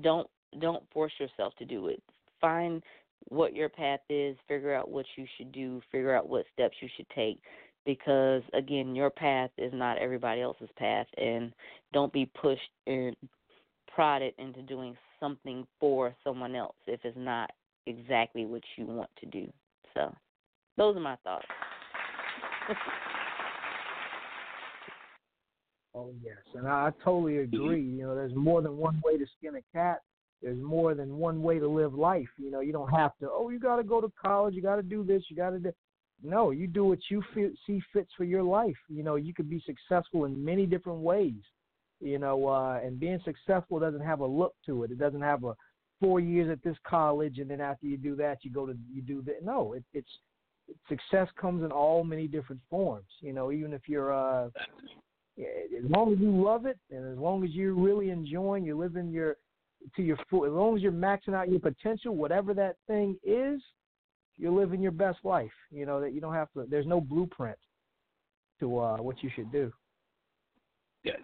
don't don't force yourself to do it. Find what your path is, figure out what you should do, figure out what steps you should take, because, again, your path is not everybody else's path, and don't be pushed and prodded into doing something for someone else if it's not exactly what you want to do. So those are my thoughts. Oh, yes, and I totally agree. You know, there's more than one way to skin a cat. There's more than one way to live life. You know, you don't have to, oh, you got to go to college, you got to do this, you got to do. No, you do what you feel, see fits for your life. You know, you could be successful in many different ways, you know, uh, and being successful doesn't have a look to it. It doesn't have a four years at this college, and then after you do that, you go to, you do that. No, it, it's, success comes in all many different forms, you know, even if you're, uh, as long as you love it and as long as you're really enjoying, you're living your, to your full, as long as you're maxing out your potential, whatever that thing is, you're living your best life. You know, that you don't have to, there's no blueprint to uh, what you should do. Yes.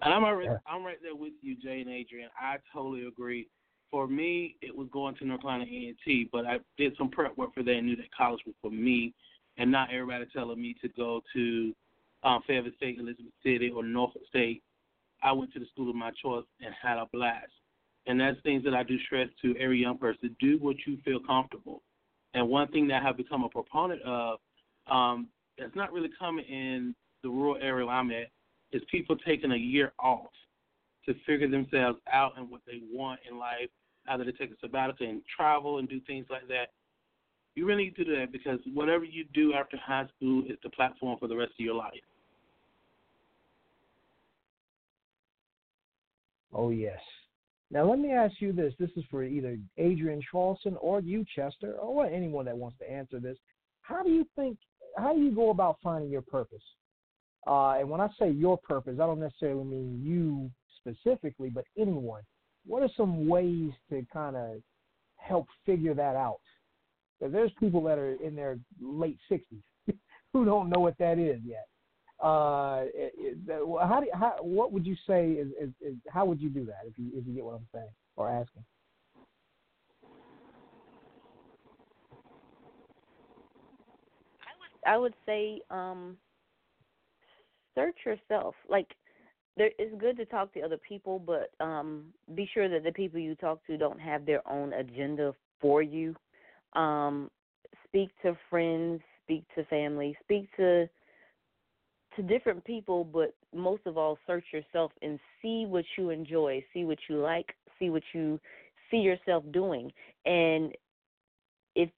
And I'm right, yeah. I'm right there with you, Jay and Adrienne. I totally agree. For me, it was going to North Carolina A and T, but I did some prep work for that and knew that college was for me, and not everybody telling me to go to um, Fayetteville State, Elizabeth City, or Norfolk State. I went to the school of my choice and had a blast. And that's things that I do stress to every young person. Do what you feel comfortable. And one thing that I have become a proponent of um, that's not really coming in the rural area I'm at is people taking a year off to figure themselves out and what they want in life, either to take a sabbatical and travel and do things like that. You really need to do that, because whatever you do after high school is the platform for the rest of your life. Oh, yes. Now, let me ask you this. This is for either Adrienne Charleston or you, Chester, or anyone that wants to answer this. How do you think, how do you go about finding your purpose? Uh, and when I say your purpose, I don't necessarily mean you specifically, but anyone. What are some ways to kind of help figure that out? Because there's people that are in their late sixties who don't know what that is yet. Uh, how do how, what would you say is, is, is how would you do that if you if you get what I'm saying or asking? I would I would say um, search yourself. Like, there, it's good to talk to other people, but um, be sure that the people you talk to don't have their own agenda for you. Um, speak to friends, speak to family, speak to to different people, but most of all, search yourself and see what you enjoy, see what you like, see what you see yourself doing. And if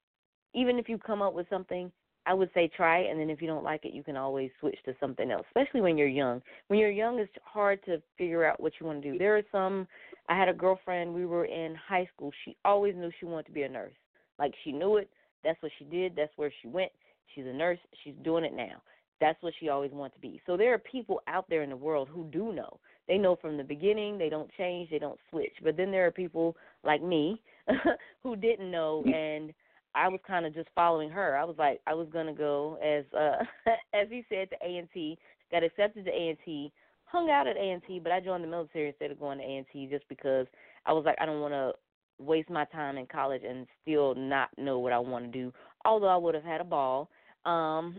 even if you come up with something, I would say try it, and then if you don't like it, you can always switch to something else, especially when you're young. When you're young, it's hard to figure out what you want to do. There are some, I had a girlfriend, we were in high school. She always knew she wanted to be a nurse. Like, she knew it. That's what she did. That's where she went. She's a nurse. She's doing it now. That's what she always wanted to be. So there are people out there in the world who do know. They know from the beginning. They don't change. They don't switch. But then there are people like me who didn't know, and I was kind of just following her. I was like, I was going to go, as uh, as he said, to A and T, got accepted to A and T, hung out at A and T, but I joined the military instead of going to A and T just because I was like, I don't want to waste my time in college and still not know what I want to do, although I would have had a ball. Um,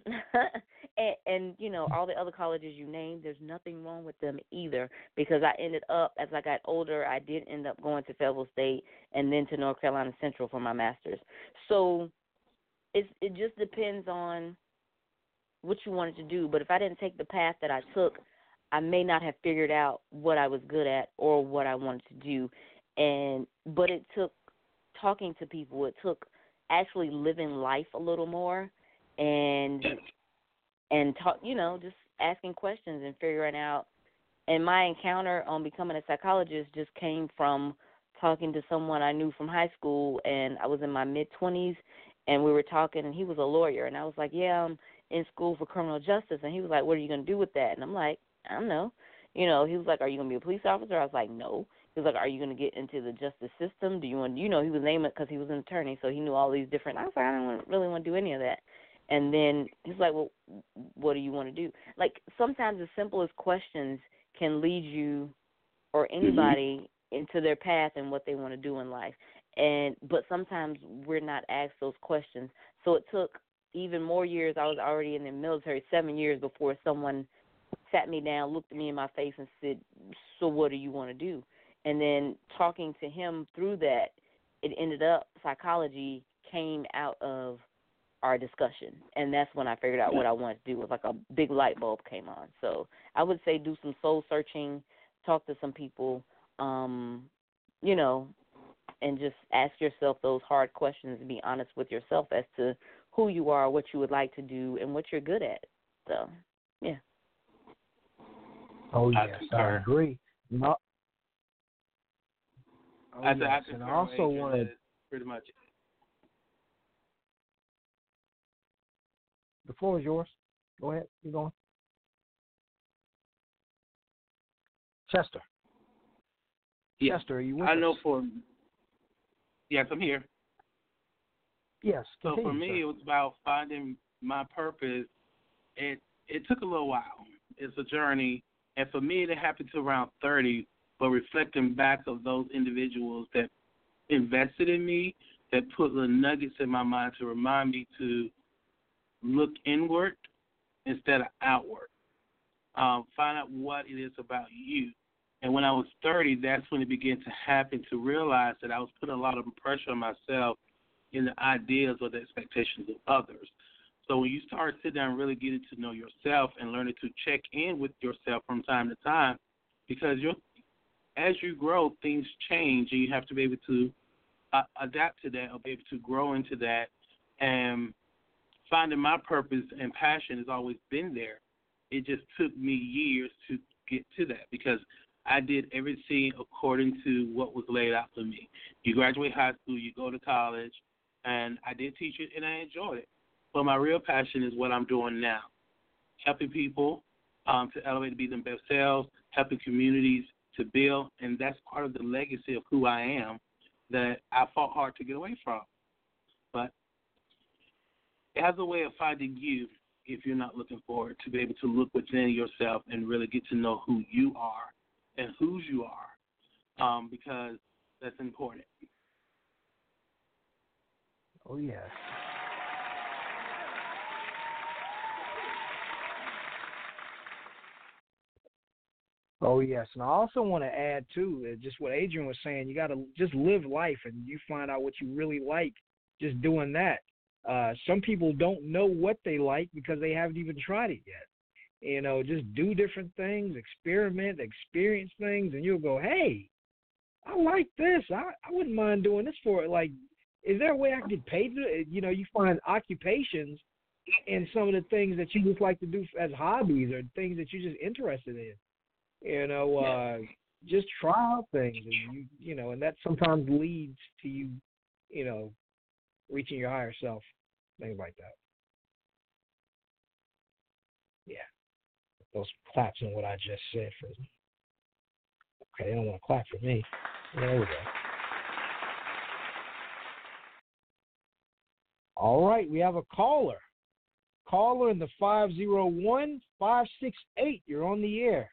and, and, you know, all the other colleges you named, there's nothing wrong with them either, because I ended up, as I got older, I did end up going to Fayetteville State and then to North Carolina Central for my master's. So it's, it just depends on what you wanted to do. But if I didn't take the path that I took, I may not have figured out what I was good at or what I wanted to do. And but it took talking to people. It took actually living life a little more. And and talk, you know, just asking questions and figuring out. And my encounter on becoming a psychologist just came from talking to someone I knew from high school, and I was in my mid twenties, and we were talking, and he was a lawyer, and I was like, yeah, I'm in school for criminal justice. And he was like, what are you going to do with that? And I'm like, I don't know. You know, he was like, are you going to be a police officer? I was like, no. He was like, are you going to get into the justice system? Do you want, you know, he was naming it because he was an attorney, so he knew all these different. I was like, I don't want, really want to do any of that. And then he's like, well, what do you want to do? Like, sometimes the simplest questions can lead you or anybody mm-hmm. into their path and what they want to do in life. And but sometimes we're not asked those questions. So it took even more years. I was already in the military seven years before someone sat me down, looked at me in my face and said, so what do you want to do? And then talking to him through that, it ended up psychology came out of our discussion. And that's when I figured out what I wanted to do. It was like a big light bulb came on. So I would say do some soul searching, talk to some people, um, you know, and just ask yourself those hard questions and be honest with yourself as to who you are, what you would like to do, and what you're good at. So, yeah. Oh, yes, I, I agree. No. Oh, I, yes. I, I and I also wanted pretty much. The floor is yours. Go ahead. Keep going. Chester. Yeah. Chester, are you with I us? know for. Yes, I'm here. Yes. Continue, so for me, sir. It was about finding my purpose. It it took a little while. It's a journey, and for me, it happened to around thirty. But reflecting back of those individuals that invested in me, that put little nuggets in my mind to remind me to look inward instead of outward. Um, find out what it is about you. And when I was thirty, that's when it began to happen, to realize that I was putting a lot of pressure on myself in the ideas or the expectations of others. So when you start sitting down and really getting to know yourself and learning to check in with yourself from time to time, because you're as you grow, things change, and you have to be able to uh, adapt to that or be able to grow into that. And finding my purpose and passion has always been there. It just took me years to get to that because I did everything according to what was laid out for me. You graduate high school, you go to college, and I did teach it, and I enjoyed it. But my real passion is what I'm doing now, helping people um, to elevate to be themselves, helping communities to build, and that's part of the legacy of who I am that I fought hard to get away from. But it has a way of finding you if you're not looking forward, to be able to look within yourself and really get to know who you are and whose you are, um, because that's important. Oh, yes. Oh, yes. And I also want to add, too, just what Adrienne was saying, you got to just live life and you find out what you really like just doing that. Uh, some people don't know what they like because they haven't even tried it yet. You know, just do different things, experiment, experience things, and you'll go, hey, I like this. I, I wouldn't mind doing this for it. Like, is there a way I could get paid for it? You know, you find occupations and some of the things that you just like to do as hobbies or things that you're just interested in. You know, uh, just try out things, and you, you know, and that sometimes leads to you, you know, reaching your higher self, things like that. Yeah, those claps and what I just said for me. Okay, they don't want to clap for me. There we go. All right, we have a caller. Caller in the five zero one five six eight. You're on the air.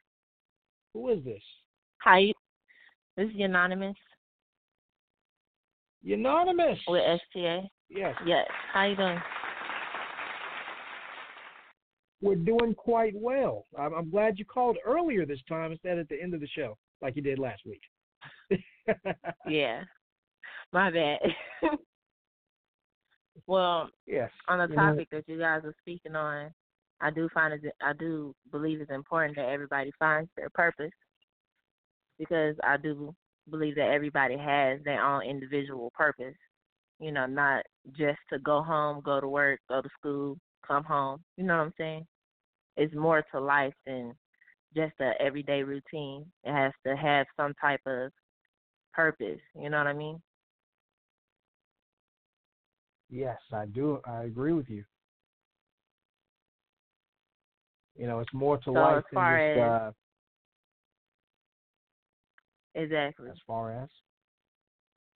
Who is this? Hi. This is Unanimous. Unanimous. With S T A? Yes. Yes. How you doing? We're doing quite well. I'm, I'm glad you called earlier this time instead of at the end of the show like you did last week. Yeah. My bad. Well, yes. On the topic mm-hmm. that you guys are speaking on, I do find it, I do believe it's important that everybody finds their purpose, because I do believe that everybody has their own individual purpose, you know, not just to go home, go to work, go to school, come home. You know what I'm saying? It's more to life than just an everyday routine. It has to have some type of purpose. You know what I mean? Yes, I do. I agree with you. You know, it's more to so life than just. Uh, exactly. As far as.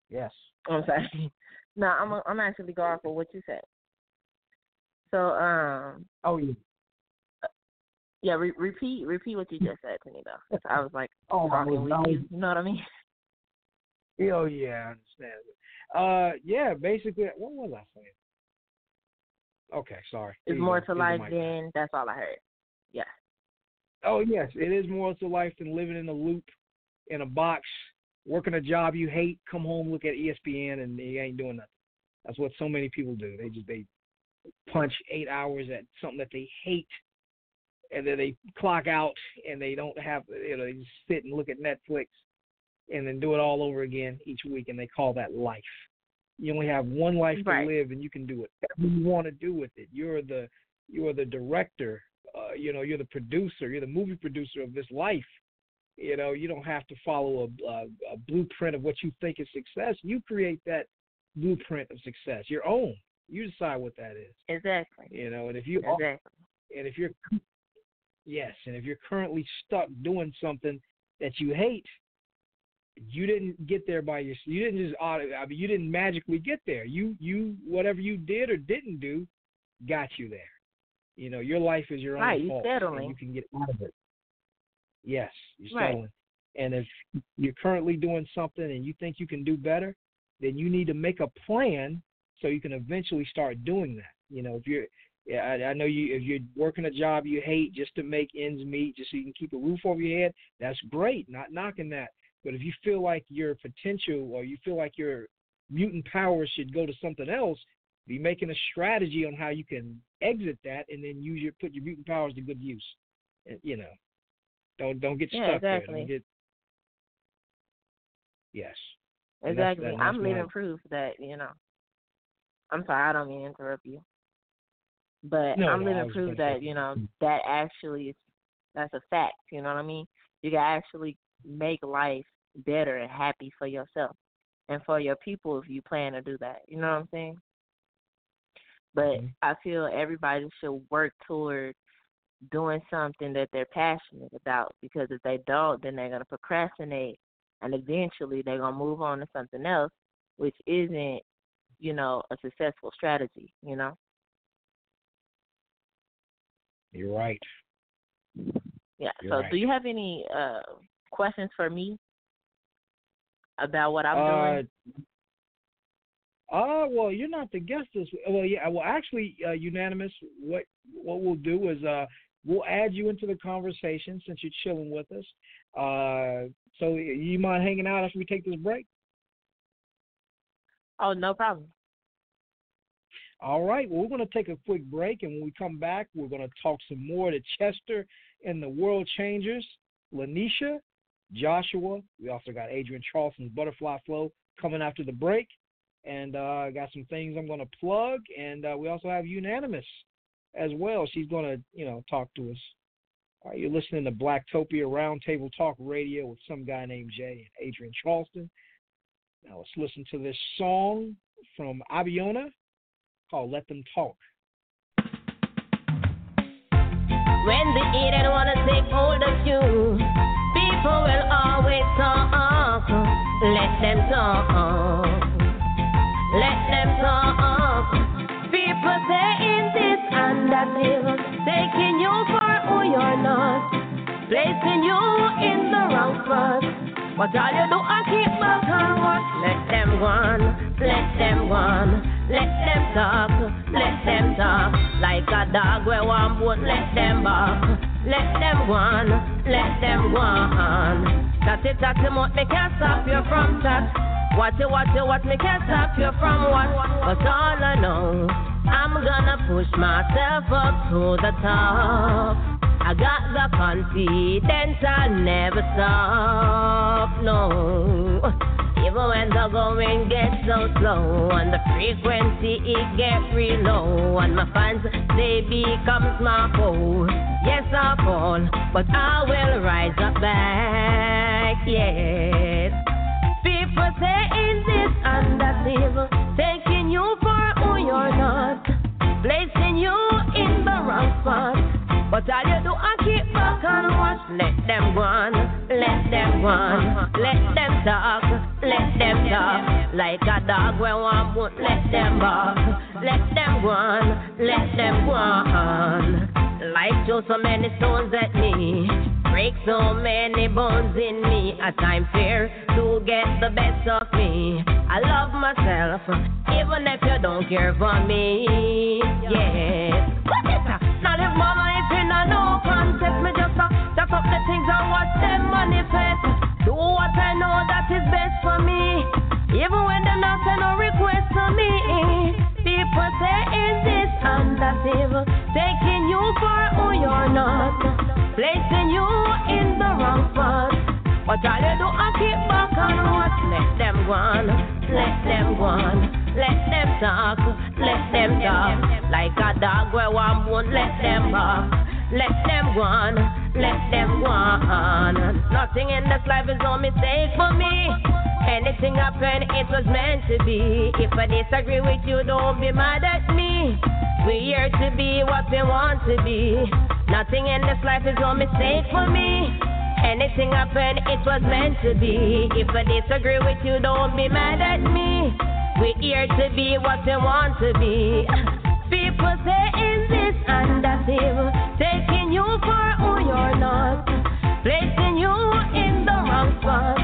Yes. I'm sorry. No, I'm a, I'm actually going for what you said. So um. Oh yeah. Yeah, re- repeat repeat what you just said to me though. I was like, oh, talking with you. You know what I mean? Oh yeah, I understand. Uh, yeah, basically, what was I saying? Okay, sorry. It's more to life than, that's all I heard. Yeah. Oh, yes. It is more to life than living in a loop, in a box, working a job you hate, come home, look at E S P N, and you ain't doing nothing. That's what so many people do. They just they punch eight hours at something that they hate, and then they clock out, and they don't have, you know, they just sit and look at Netflix, and then do it all over again each week, and they call that life. You only have one life right. to live, and you can do whatever you want to do with it. You're the you're the director. Uh, you know, you're the producer. You're the movie producer of this life. You know, you don't have to follow a, a, a blueprint of what you think is success. You create that blueprint of success, your own. You decide what that is. Exactly. You know, and if you exactly. and if you're yes, and if you're currently stuck doing something that you hate. You didn't get there by yourself. You didn't just auto, I mean, you didn't magically get there. You you whatever you did or didn't do, got you there. You know, your life is your own right, fault. You're settling. You can get out of it. Yes, you're right. settling. And if you're currently doing something and you think you can do better, then you need to make a plan so you can eventually start doing that. You know, if you're, I, I know you if you're working a job you hate just to make ends meet, just so you can keep a roof over your head. That's great. Not knocking that. But if you feel like your potential or you feel like your mutant powers should go to something else, be making a strategy on how you can exit that and then use your put your mutant powers to good use. You know, don't don't get yeah, stuck exactly. there. Don't get... Yes. Exactly. That's, that's I'm living proof that, you know, I'm sorry, I don't mean to interrupt you. But no, I'm no, living proof that, you know, that actually is, that's a fact. You know what I mean? You can actually make life better and happy for yourself and for your people if you plan to do that. You know what I'm saying? But mm-hmm. I feel everybody should work toward doing something that they're passionate about, because if they don't, then they're going to procrastinate and eventually they're going to move on to something else, which isn't, you know, a successful strategy, you know? You're right. Yeah. You're so right. Do you have any... Uh, questions for me about what I'm uh, doing? Oh, uh, well, you're not the guest this week. Well, yeah, well, actually, uh, unanimous. What what we'll do is uh, we'll add you into the conversation since you're chilling with us. Uh, so you mind hanging out after we take this break? Oh, no problem. All right. Well, we're going to take a quick break, and when we come back, we're going to talk some more to Chester and the World Changers, Lanisha, Joshua. We also got Adrienne Charleston's Butterfly Flow coming after the break. And I uh, got some things I'm going to plug. And uh, we also have Unanimous as well. She's going to, you know, talk to us. All right, you're listening to Blacktopia Roundtable Talk Radio with some guy named Jay and Adrienne Charleston. Now let's listen to this song from Abiona called Let Them Talk. When the eating wanna take hold of you, people will always talk. Let them talk. Let them talk. People saying this and that, taking you for who you're not, placing you in the wrong spot. But all you do is keep back on what. Let them run. Let them run. Let them talk, let them talk. Like a dog where one won't let them bark. Let them run, let them run. That's it, that's it, what me can't stop you from that. What you, what you, what me can't stop you from what. But all I know, I'm gonna push myself up to the top. I got the confidence, I'll never stop, no. Even when the going gets so slow and the frequency it gets real low, and my fans, they become my foe. Yes, I fall, but I will rise up back, yes. People saying this and that, evil, taking you for who you're not, placing you in the wrong spot. But all you do Let them run, let them run, let them talk, let them talk. Like a dog when one won't let them bark. Let them run, let them run. Life throws so many stones at me, breaks so many bones in me. At times fear to get the best of me. I love myself, even if you don't care for me. Yes. Now live my life in a no contest. Me just uh, just up the things and watch them manifest. Do what I know that is best for me, even when them not send no request to me. People say is this and that evil, taking you for who you're not, placing you in the wrong spot. But all you do is keep back on what. Let them run, let them run. Let them talk, let them talk. Like a dog where one won't let them bark. Let them run, let them run. Nothing in this life is no mistake for me. Anything happened, it was meant to be. If I disagree with you, don't be mad at me. We're here to be what we want to be. Nothing in this life is no mistake for me. Anything happened, it was meant to be. If I disagree with you, don't be mad at me. We're here to be what we want to be. People say in this and that evil, taking you for who you're not, placing you in the wrong spot.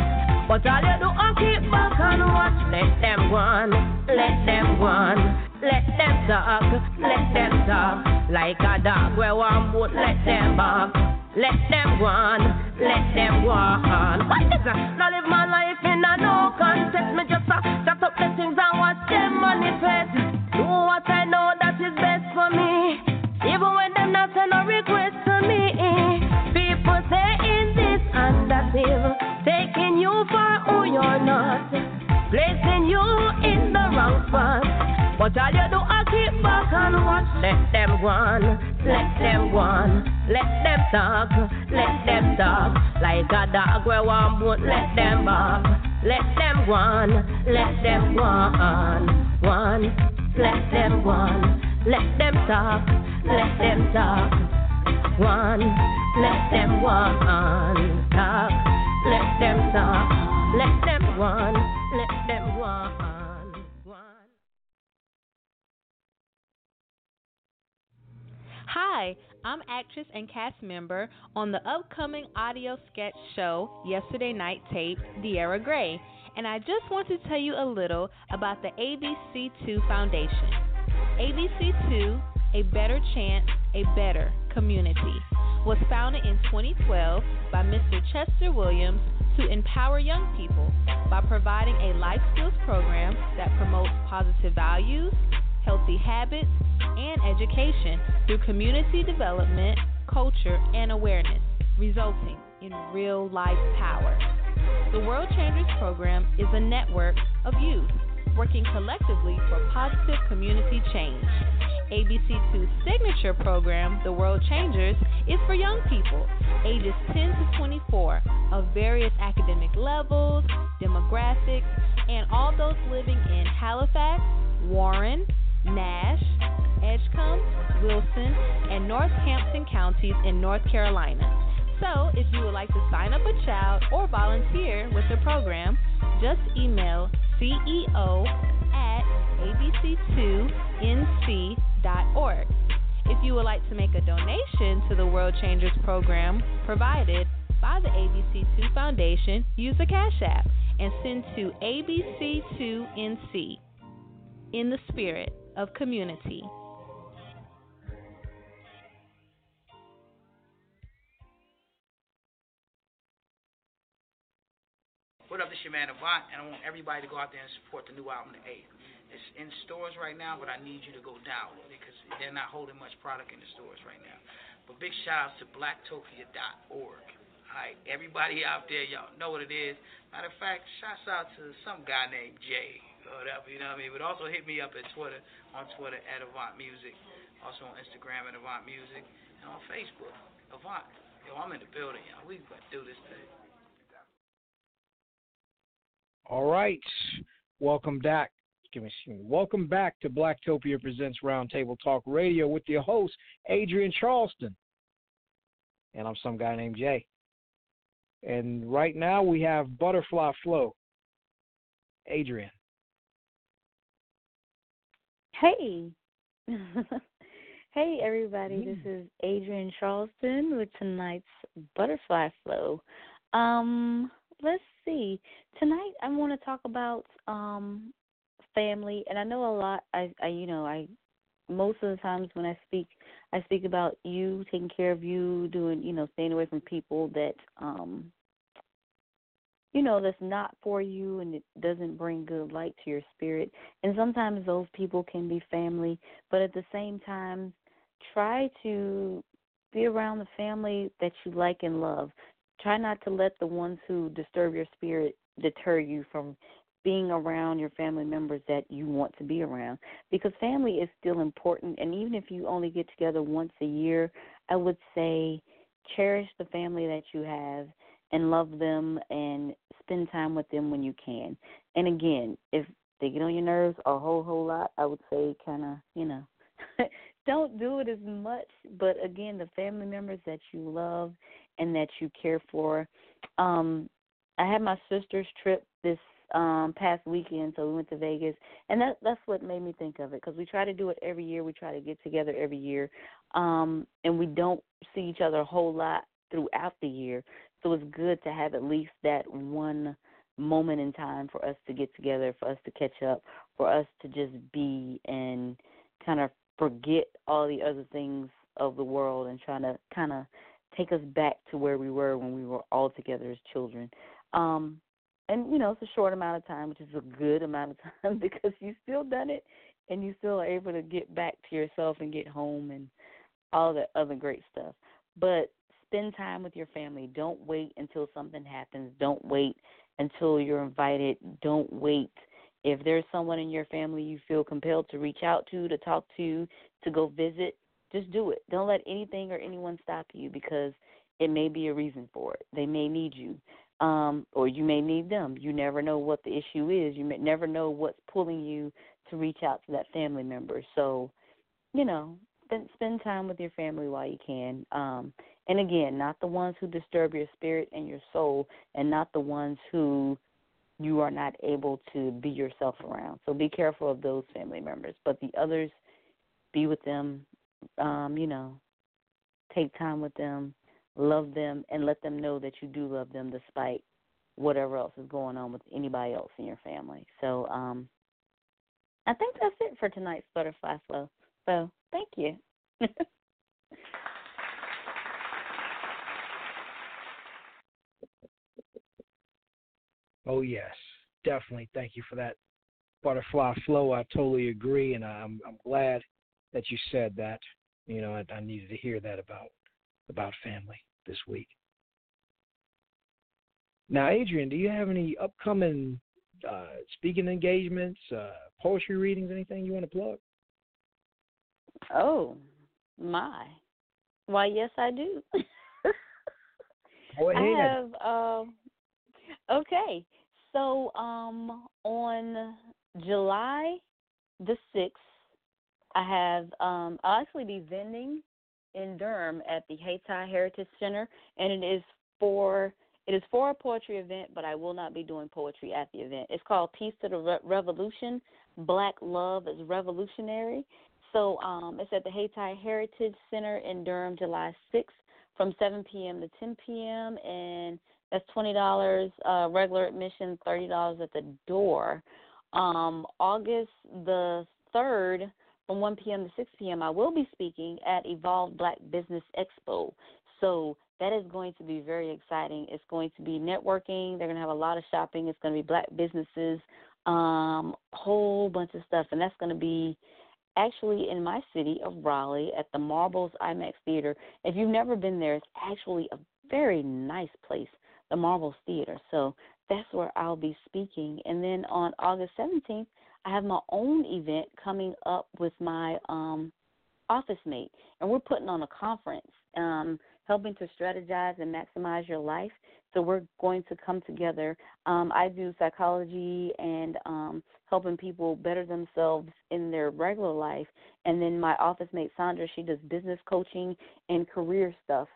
But all you do is keep back and watch. Let them run, let them run, let them talk, let them talk. Like a dog where one won't let them bark. Let them run, let them run. What is that? Now live my life in a no contest. Me just uh, shut up the things and watch them manifest. Do what I know that is best for me, even when them not send no request to me. People say in this and that evil, taking you for who you're not, placing you in the wrong spot. But all you do is keep back and watch. Let them run, let them run, let them talk, let them talk. Like a dog where one won't let them bark. Let them run, let them run, run. Let them run, let them talk, let them talk. Run, let them run, talk. Let them talk, let them run, let them run. Hi, I'm actress and cast member on the upcoming audio sketch show, Yesterday Night Tape, De'Ara Gray, and I just want to tell you a little about the A B C two Foundation. A B C two, A Better Chance, A Better Community, was founded in twenty twelve by Mister Chester Williams to empower young people by providing a life skills program that promotes positive values, healthy habits, and education through community development, culture, and awareness, resulting in real-life power. The World Changers Program is a network of youth working collectively for positive community change. A B C two's signature program, The World Changers, is for young people ages ten to twenty-four of various academic levels, demographics, and all those living in Halifax, Warren, Nash, Edgecombe, Wilson, and Northampton counties in North Carolina. So, if you would like to sign up a child or volunteer with the program, just email C E O at A B C two N C dot org. If you would like to make a donation to the World Changers program provided by the A B C two Foundation, use the Cash App and send to A B C two N C. In the spirit of community. What up, this your man Avant, and I want everybody to go out there and support the new album, The eighth. It's in stores right now, but I need you to go download it because they're not holding much product in the stores right now. But big shout out to blacktopia dot org. All right, everybody out there, y'all know what it is. Matter of fact, shout out to some guy named Jay. Whatever, you know what I mean? But also hit me up at Twitter, on Twitter at Avant Music, also on Instagram at Avant Music, and on Facebook, Avant. Yo, I'm in the building, y'all. We about to do this thing. All right. Welcome back. Give me, excuse me. Welcome back to Blacktopia Presents Roundtable Talk Radio with your host, Adrienne Charleston. and I'm some guy named Jay. And right now we have Butterfly Flow. Adrienne. Hey. Hey, everybody. Yeah. This is Adrienne Charleston with tonight's Butterfly Flow. Um, let's see. Tonight I want to talk about um, family. And I know a lot, I, I you know, I most of the times when I speak, I speak about you, taking care of you, doing, you know, staying away from people that, um, you know, that's not for you and it doesn't bring good light to your spirit. And sometimes those people can be family, but at the same time, try to be around the family that you like and love. Try not to let the ones who disturb your spirit deter you from being around your family members that you want to be around, because family is still important. And even if you only get together once a year, I would say cherish the family that you have and love them and spend time with them when you can. And again, if they get on your nerves a whole, whole lot, I would say kind of, you know, don't do it as much. But again, the family members that you love and that you care for. Um, I had my sister's trip this um, past weekend, so we went to Vegas, and that, that's what made me think of it, because we try to do it every year. We try to get together every year, um, and we don't see each other a whole lot throughout the year. So it's good to have at least that one moment in time for us to get together, for us to catch up, for us to just be and kind of forget all the other things of the world and trying to kind of take us back to where we were when we were all together as children. Um, and, you know, it's a short amount of time, which is a good amount of time because you've still done it and you still are able to get back to yourself and get home and all that other great stuff. But spend time with your family. Don't wait until something happens. Don't wait until you're invited. Don't wait. If there's someone in your family you feel compelled to reach out to, to talk to, to go visit, just do it. Don't let anything or anyone stop you, because it may be a reason for it. They may need you, um, or you may need them. You never know what the issue is. You may never know what's pulling you to reach out to that family member. So, you know, spend, spend time with your family while you can. Um, and, again, not the ones who disturb your spirit and your soul, and not the ones who you are not able to be yourself around. So be careful of those family members. But the others, be with them. Um, you know, take time with them, love them, and let them know that you do love them despite whatever else is going on with anybody else in your family. So um, I think that's it for tonight's Butterfly Flow. So thank you. Oh, yes, definitely. Thank you for that Butterfly Flow. I totally agree, and I'm, I'm glad that you said that. You know, I, I needed to hear that about about family this week. Now, Adrienne, do you have any upcoming uh, speaking engagements, uh, poetry readings, anything you want to plug? Oh, my. Why, yes, I do. Go ahead. I have, um, okay. So, um, on July the sixth, I have, um, I'll actually be vending in Durham at the Hayti Heritage Center, and it is for it is for a poetry event, but I will not be doing poetry at the event. It's called Peace to the Re- Revolution, Black Love is Revolutionary. So um, it's at the Hayti Heritage Center in Durham, July sixth, from seven p.m. to ten p.m., and that's twenty dollars uh, regular admission, thirty dollars at the door. Um, August the third, from one p.m. to six p.m., I will be speaking at Evolved Black Business Expo. So that is going to be very exciting. It's going to be networking. They're going to have a lot of shopping. It's going to be black businesses, um, a whole bunch of stuff. And that's going to be actually in my city of Raleigh at the Marbles IMAX Theater. If you've never been there, it's actually a very nice place, the Marbles Theater. So that's where I'll be speaking. And then on August seventeenth, I have my own event coming up with my um, office mate, and we're putting on a conference, um, helping to strategize and maximize your life. So we're going to come together. Um, I do psychology and um, helping people better themselves in their regular life, and then my office mate, Sandra, she does business coaching and career stuff.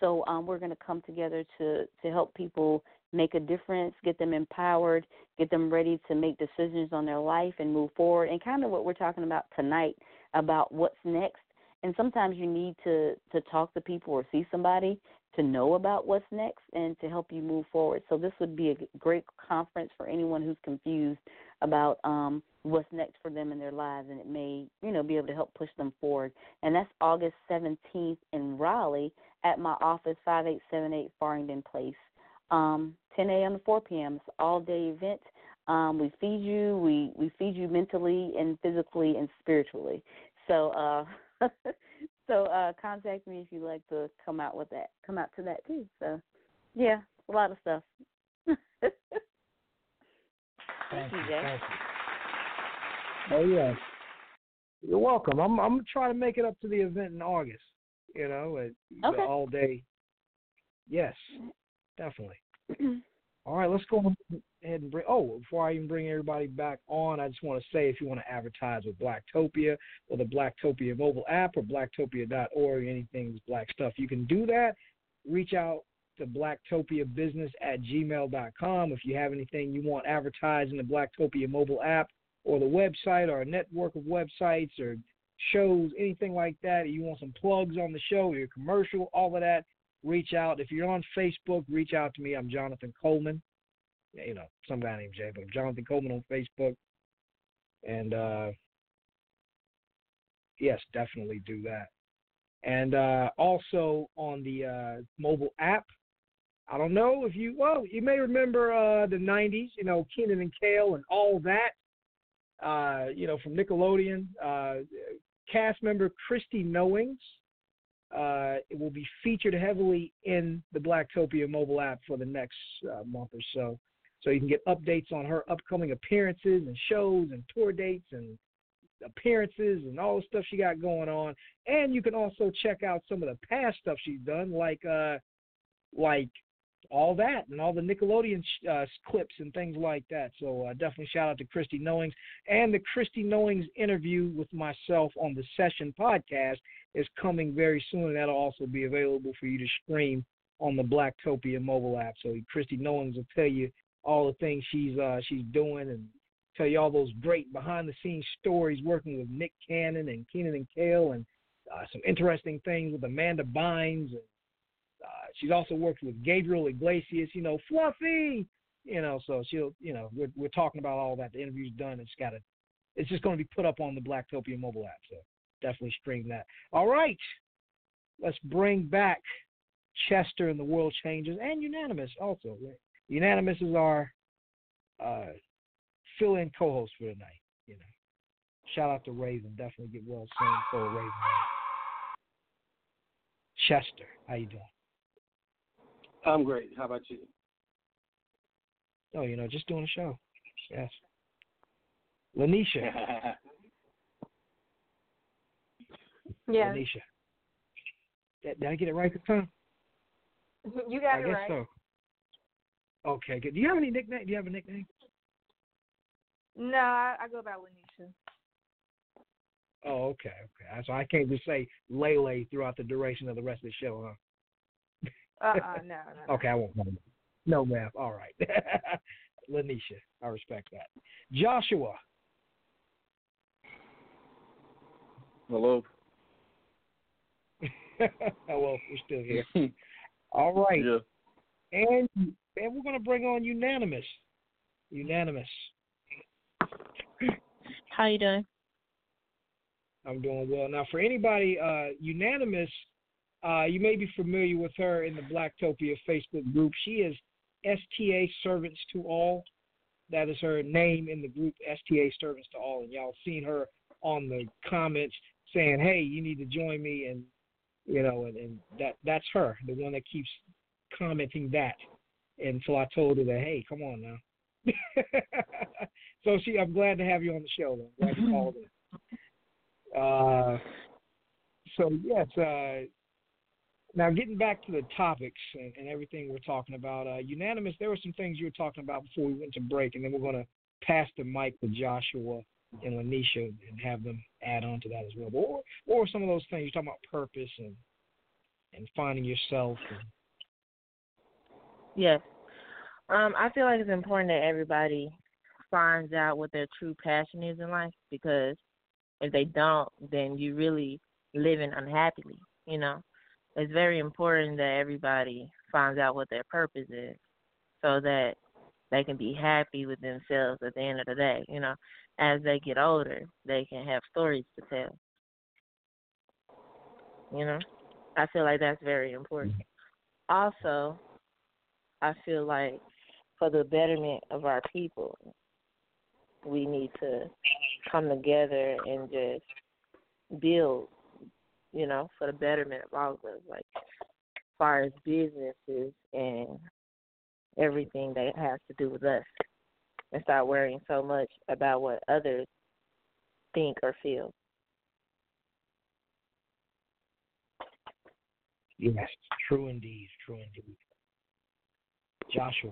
So um, we're going to come together to, to help people make a difference, get them empowered, get them ready to make decisions on their life and move forward, and kind of what we're talking about tonight about what's next. And sometimes you need to, to talk to people or see somebody to know about what's next and to help you move forward. So this would be a great conference for anyone who's confused about um, what's next for them in their lives, and it may, you know, be able to help push them forward. And that's August seventeenth in Raleigh at my office, five eight seven eight Farringdon Place, um, ten a.m. to four p.m. It's an all-day event. Um, we feed you. We, we feed you mentally and physically and spiritually. So uh, so uh, contact me if you'd like to come out with that. Come out to that too. So, yeah, a lot of stuff. Thank, thank you, Jay. Thank you. Oh yes, you're welcome. I'm I'm trying to make it up to the event in August. You know, okay. All day. Yes, definitely. All right, let's go ahead and bring. Oh, before I even bring everybody back on, I just want to say if you want to advertise with Blacktopia or the Blacktopia mobile app or blacktopia dot org, anything with black stuff, you can do that. Reach out to blacktopiabusiness at gmail dot com if you have anything you want advertised in the Blacktopia mobile app or the website or a network of websites or shows, anything like that. If you want some plugs on the show, your commercial, all of that. Reach out. If you're on Facebook, reach out to me. I'm Jonathan Coleman. You know, some guy named Jay, but I'm Jonathan Coleman on Facebook. And, uh, yes, definitely do that. And uh, also on the uh, mobile app, I don't know if you, well, you may remember uh, the nineties, you know, Kenan and Kel and all that, uh, you know, from Nickelodeon. Uh, cast member Christy Knowings. Uh, it will be featured heavily in the Blacktopia mobile app for the next uh, month or so. So you can get updates on her upcoming appearances and shows and tour dates and appearances and all the stuff she got going on. And you can also check out some of the past stuff she's done, like uh, like all that and all the Nickelodeon uh, clips and things like that. So uh, definitely shout out to Christy Knowings. And the Christy Knowings interview with myself on the Session podcast is coming very soon, and that'll also be available for you to stream on the Blacktopia mobile app. So Christy Knowings will tell you all the things she's uh, she's doing and tell you all those great behind-the-scenes stories working with Nick Cannon and Kenan and Kel and uh, some interesting things with Amanda Bynes. And uh, she's also worked with Gabriel Iglesias, you know, Fluffy, you know, so she'll, you know, we're, we're talking about all that. The interview's done. It's got to, it's just going to be put up on the Blacktopia mobile app, so definitely stream that. All right, let's bring back Chester and the World Changers and Unanimous also. Unanimous is our uh, fill-in co-host for tonight. You know, shout out to Raven. Definitely get well soon for Raven. Chester, how you doing? I'm great. How about you? Oh, you know, just doing a show. Yes. Lanisha. Yeah. Lanisha. Did, did I get it right this time? You got I it guess right. So. Okay, good. Do you have any nickname? Do you have a nickname? No, I, I go by Lanisha. Oh, okay, okay. So I can't just say Lele throughout the duration of the rest of the show, huh? Uh-uh, no, no, no. Okay, I won't. No, ma'am. All right. Lanisha, I respect that. Joshua. Hello. Hello, we're still here. All right. Yeah. And and we're going to bring on Unanimous. Unanimous. How you doing? I'm doing well. Now, for anybody, uh, Unanimous, uh, you may be familiar with her in the Blacktopia Facebook group. She is S T A Servants to All. That is her name in the group, S T A Servants to All. And y'all seen her on the comments saying, hey, you need to join me. And, you know, and, and that that's her, the one that keeps commenting that. And so I told her that, hey, come on now. So she, I'm glad to have you on the show. I'm glad you called in. Uh, so yes. Uh, now getting back to the topics and, and everything we're talking about, uh, Unanimous. There were some things you were talking about before we went to break, and then we're going to pass the mic to Joshua and Lanisha and have them add on to that as well. Or, or some of those things you're talking about, purpose and and finding yourself? Yes. Um, I feel like it's important that everybody finds out what their true passion is in life, because if they don't, then you're really living unhappily, you know. It's very important that everybody finds out what their purpose is so that they can be happy with themselves at the end of the day. You know, as they get older, they can have stories to tell. You know, I feel like that's very important. Also, I feel like for the betterment of our people, we need to come together and just build, you know, for the betterment of all of us, like as far as businesses and everything that has to do with us, and start worrying so much about what others think or feel. Yes, true indeed, true indeed. Joshua,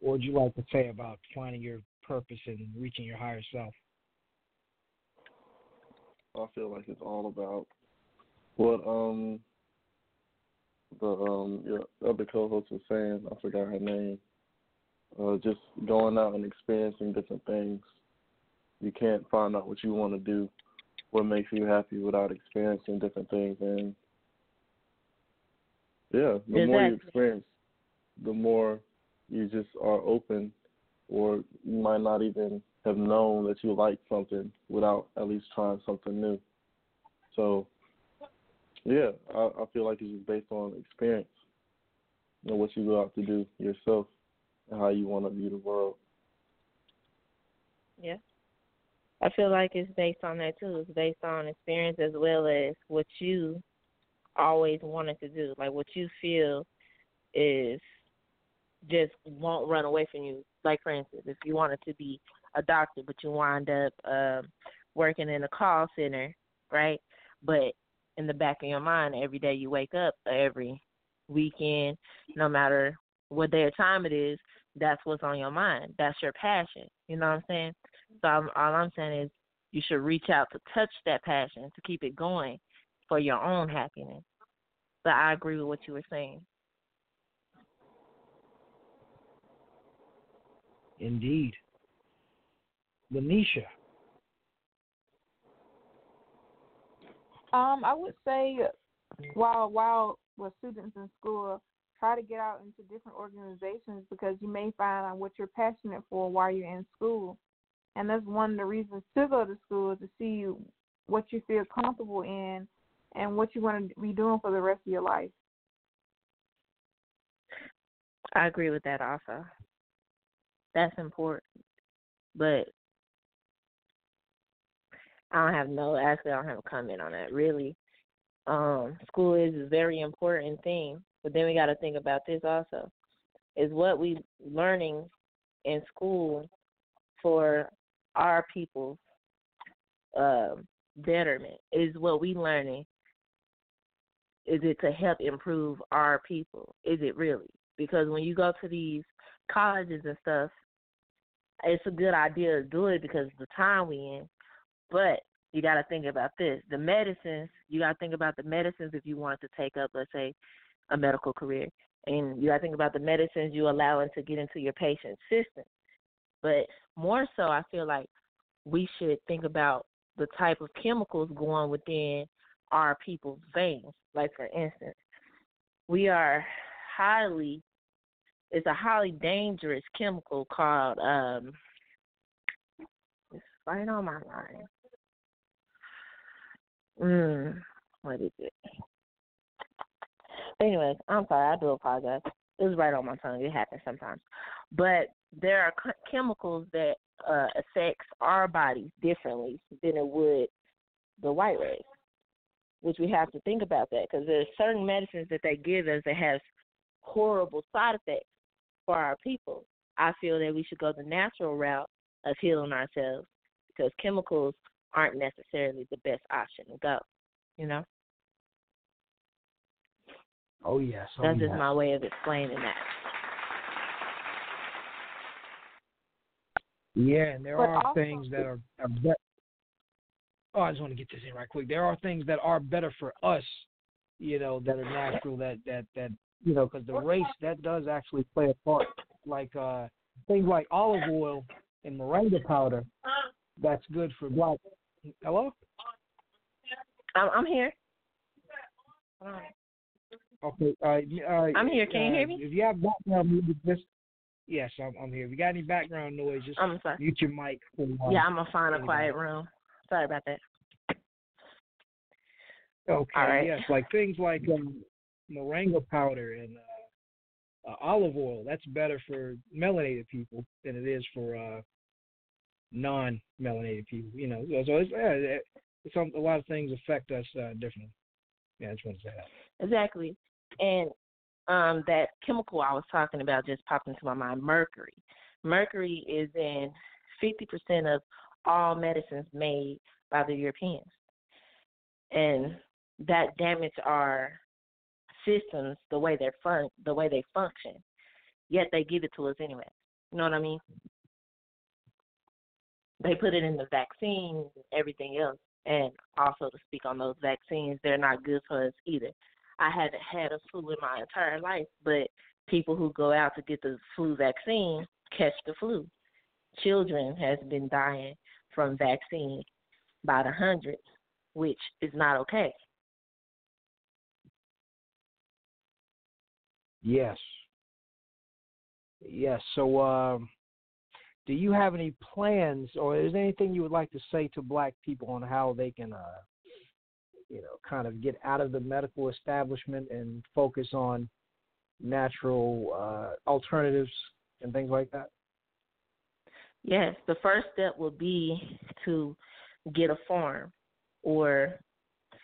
what would you like to say about finding your purpose and reaching your higher self? I feel like it's all about what um the um your other co-host was saying. I forgot her name. Uh, just going out and experiencing different things. You can't find out what you want to do, what makes you happy, without experiencing different things. And yeah, the exactly. more you experience, the more you just are open, or you might not even have known that you like something without at least trying something new. So, yeah, I, I feel like it's just based on experience and what you go out to do yourself and how you want to view the world. Yeah. I feel like it's based on that, too. It's based on experience as well as what you always wanted to do, like what you feel is just won't run away from you. Like, for instance, if you wanted to be a doctor, but you wind up um, working in a call center, right? But in the back of your mind, every day you wake up, every weekend, no matter what day or time it is, that's what's on your mind. That's your passion. You know what I'm saying? So I'm, all I'm saying is you should reach out to touch that passion, to keep it going for your own happiness. But I agree with what you were saying. Indeed. Lanisha. Um, I would say while while with students in school, try to get out into different organizations, because you may find out what you're passionate for while you're in school. And that's one of the reasons to go to school, to see what you feel comfortable in and what you want to be doing for the rest of your life. I agree with that also. That's important. But I don't have no, actually I don't have a comment on that, really. Um, school is a very important thing, but then we got to think about this also. Is what we learning in school for our people's uh, betterment? Is what we learning, is it to help improve our people? Is it really? Because when you go to these colleges and stuff, it's a good idea to do it because of the time we in, but you got to think about this. The medicines, you got to think about the medicines if you wanted to take up, let's say, a medical career, and you got to think about the medicines you allowing to get into your patient's system. But more so, I feel like we should think about the type of chemicals going within our people's veins. Like, for instance, we are highly It's a highly dangerous chemical called, um, it's right on my line. Mm, what is it? Anyways, I'm sorry, I do apologize. It was right on my tongue. It happens sometimes. But there are c- chemicals that uh, affects our bodies differently than it would the white race, which we have to think about that, because there's certain medicines that they give us that has horrible side effects for our people. I feel that we should go the natural route of healing ourselves, because chemicals aren't necessarily the best option to go, you know? Oh, yes. Oh, That's yes. just my way of explaining that. Yeah, and there but are also, things that are, are better. Oh, I just want to get this in right quick. There are things that are better for us you know, that are natural, that, that, that you know, because the race, that does actually play a part. Like uh, things like olive oil and moringa powder, that's good for black. Hello? I'm here. Okay. Uh, uh, I'm here. Can you uh, hear me? If you have background music, just yes, I'm, I'm here. If you got any background noise, just I'm sorry. mute your mic. For, uh, yeah, I'm gonna find a quiet room. Sorry about that. Okay. All right. Yes, like things like um, moringa powder and uh, uh, olive oil. That's better for melanated people than it is for uh, non-melanated people. You know, so it's, uh, it's um, a lot of things affect us uh, differently. Yeah, I just want to say that. Exactly. And um, that chemical I was talking about just popped into my mind, mercury. Mercury is in fifty percent of all medicines made by the Europeans. And that damaged our systems, the way they're fun, the way they function, yet they give it to us anyway. You know what I mean? They put it in the vaccines and everything else. And also to speak on those vaccines, they're not good for us either. I haven't had a flu in my entire life, but people who go out to get the flu vaccine catch the flu. Children has been dying from vaccine by the hundreds, which is not okay. Yes. Yes, so um, do you have any plans, or is there anything you would like to say to black people on how they can, uh, you know, kind of get out of the medical establishment and focus on natural uh, alternatives and things like that? Yes, the first step will be to get a farm or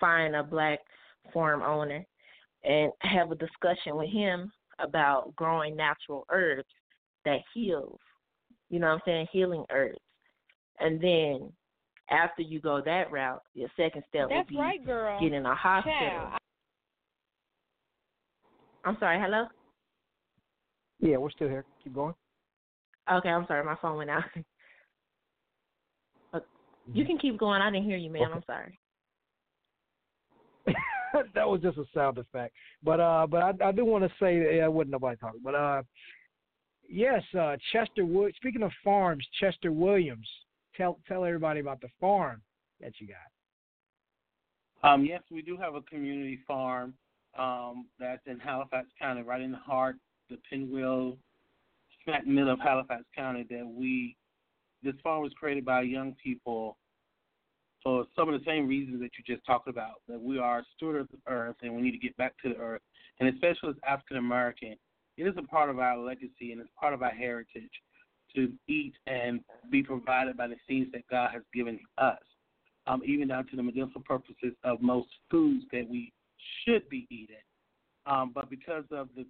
find a black farm owner and have a discussion with him about growing natural herbs that heals. You know what I'm saying? Healing herbs. And then after you go that route, your second step That's will be right, girl. Get in a hospital. Yeah. I'm sorry, hello? Yeah, we're still here. Keep going. Okay, I'm sorry. My phone went out. You can keep going. I didn't hear you, ma'am. Okay. I'm sorry. That was just a sound effect. But uh, but I, I do want to say, yeah, I wouldn't nobody talking, but uh, Yes, uh, Chester. Speaking of farms, Chester Williams. Tell tell everybody about the farm that you got. Um, yes, we do have a community farm um, that's in Halifax County, right in the heart, the pinwheel, smack middle of Halifax County. That we this farm was created by young people for some of the same reasons that you just talked about. That we are a steward of the earth, and we need to get back to the earth, and especially as African American. It is a part of our legacy and it's part of our heritage to eat and be provided by the things that God has given us, um, even down to the medicinal purposes of most foods that we should be eating. Um, but because of the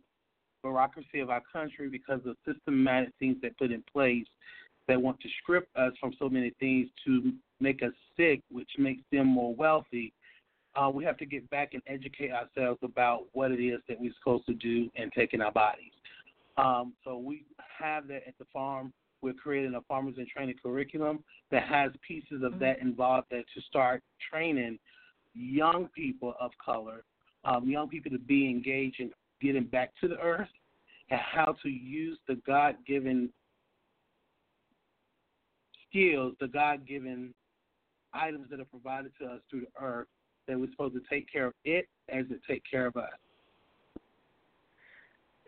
bureaucracy of our country, because of systematic things that put in place that want to strip us from so many things to make us sick, which makes them more wealthy, Uh, we have to get back and educate ourselves about what it is that we're supposed to do and take in our bodies. Um, so we have that at the farm. We're creating a farmers and training curriculum that has pieces of that involved there to start training young people of color, um, young people to be engaged in getting back to the earth and how to use the God-given skills, the God-given items that are provided to us through the earth, that we're supposed to take care of it as it takes care of us.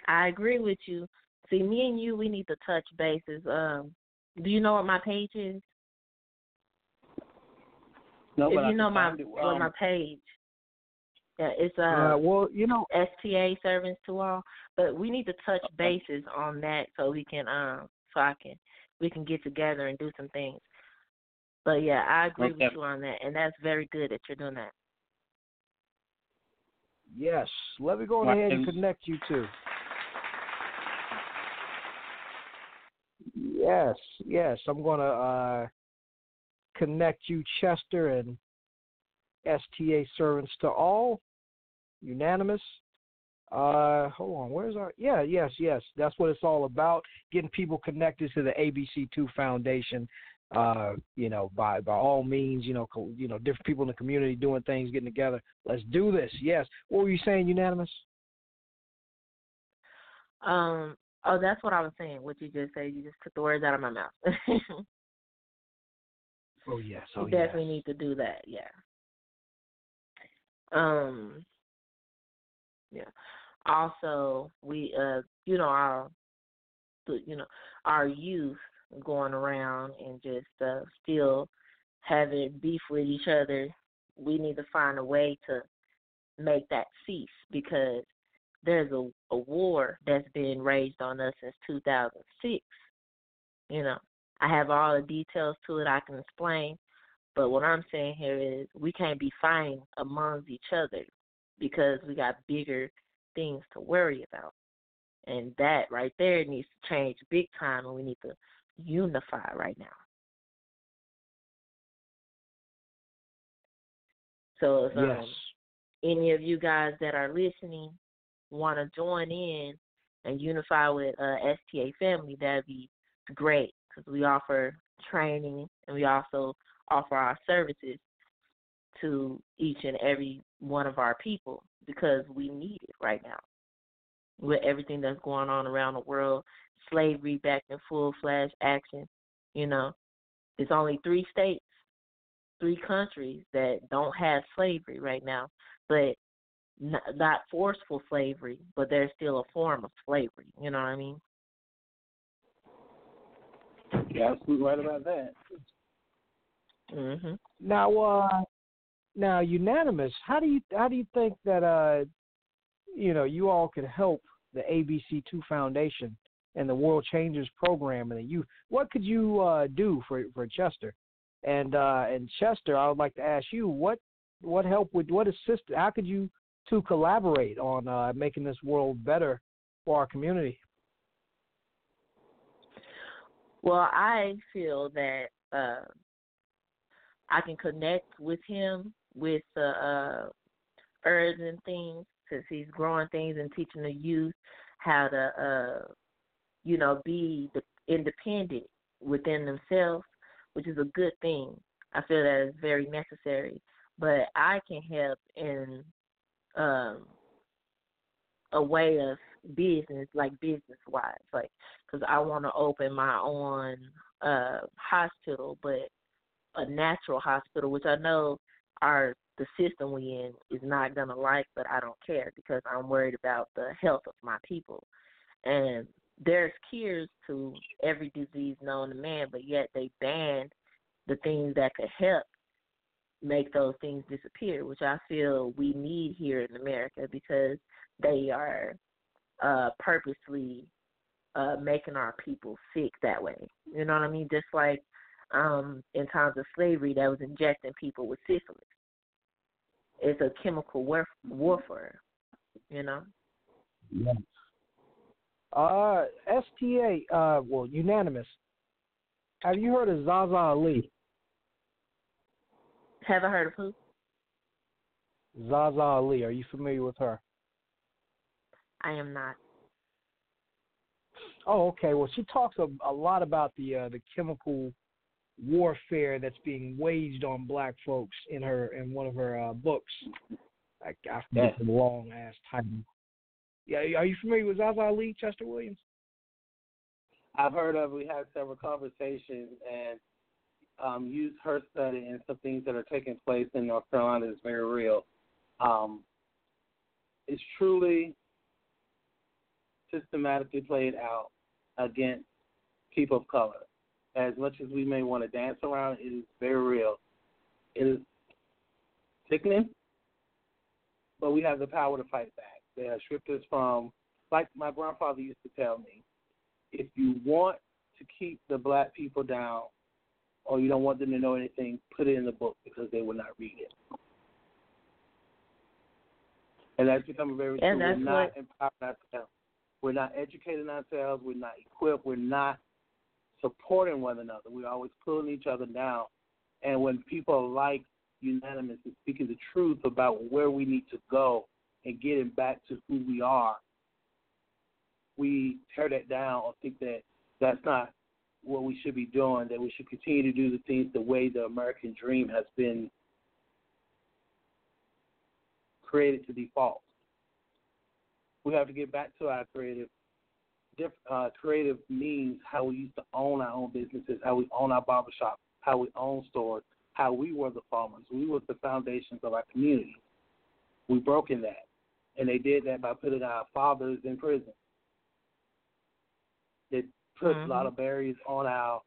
I agree with you. See, me and you, we need to touch bases. Um, do you know what my page is? No, if but you I know my it, um, well, my page, yeah, it's uh, uh, well, you know, S T A Servants to All. But we need to touch bases on that so we can um, so I can we can get together and do some things. But yeah, I agree okay. with you on that, and that's very good that you're doing that. Yes. Let me go ahead right. and connect you two. Yes, yes. I'm going to uh, connect you, Chester, and S T A Servants to All. Unanimous. Uh, hold on. Where's our? Yeah, yes, yes. That's what it's all about, getting people connected to the A B C two Foundation Uh, you know, by, by all means, you know, co- you know, different people in the community doing things, getting together. Let's do this. Yes. What were you saying, Unanimous? Um. Oh, that's what I was saying. What you just said, you just took the words out of my mouth. oh yes. Oh we definitely yes. need to do that. Yeah. Um. Yeah. Also, we uh, you know, our, you know, our youth. Going around and just uh, still having beef with each other, we need to find a way to make that cease, because there's a, a war that's been raged on us since two thousand six. You know, I have all the details to it I can explain, but what I'm saying here is we can't be fighting amongst each other because we got bigger things to worry about. And that right there needs to change big time, and we need to unify right now. So if yes. um, any of you guys that are listening want to join in and unify with uh, S T A Family, that would be great, because we offer training and we also offer our services to each and every one of our people, because we need it right now with everything that's going on around the world. Slavery back in full flash action. You know, it's only three states, three countries that don't have slavery right now, but not, not forceful slavery, but there's still a form of slavery. You know what I mean? You're absolutely right about that. Mm-hmm. Now, uh, now, Unanimous. How do you how do you think that uh, you know, you all could help the A B C two Foundation and the World Changers Program, and the youth? What could you uh, do for for Chester? And uh, and Chester, I would like to ask you, what what help would what assist? How could you two collaborate on uh, making this world better for our community? Well, I feel that uh, I can connect with him with uh, uh, herbs and things, because he's growing things and teaching the youth how to. Uh, you know, be independent within themselves, which is a good thing. I feel that is very necessary. But I can help in um, a way of business, like business-wise, like, because I want to open my own uh, hospital, but a natural hospital, which I know our the system we in is not going to like, but I don't care, because I'm worried about the health of my people. And there's cures to every disease known to man, but yet they banned the things that could help make those things disappear, which I feel we need here in America, because they are uh, purposely uh, making our people sick that way. You know what I mean? Just like um, in times of slavery, that was injecting people with syphilis. It's a chemical warf- warfare, you know? Yeah. Uh, S T A, uh, well, Unanimous. Have you heard of Zaza Ali? Have I heard of who? Zaza Ali. Are you familiar with her? I am not. Oh, okay. Well, she talks a, a lot about the uh, the chemical warfare that's being waged on black folks in her in one of her uh, books. I, I forget the long ass title. Yeah, are you familiar with Zaza Ali, Chester Williams? I've heard of. We had several conversations, and um, used her study and some things that are taking place in North Carolina is very real. Um, it's truly systematically played out against people of color. As much as we may want to dance around, it is very real. It is sickening, but we have the power to fight back. They have stripped us from, like my grandfather used to tell me, if you want to keep the black people down or you don't want them to know anything, put it in the book, because they will not read it. And that's become very true. We're not empowering ourselves. We're not educating ourselves. We're not equipped. We're not supporting one another. We're always pulling each other down. And when people like Unanimous is speaking the truth about where we need to go, and getting back to who we are, we tear that down or think that that's not what we should be doing, that we should continue to do the things the way the American dream has been created to default. We have to get back to our creative uh, creative means, how we used to own our own businesses, how we own our barbershop, how we own stores, how we were the farmers. We were the foundations of our community. We've broken that. And they did that by putting our fathers in prison. They put mm-hmm. a lot of barriers on our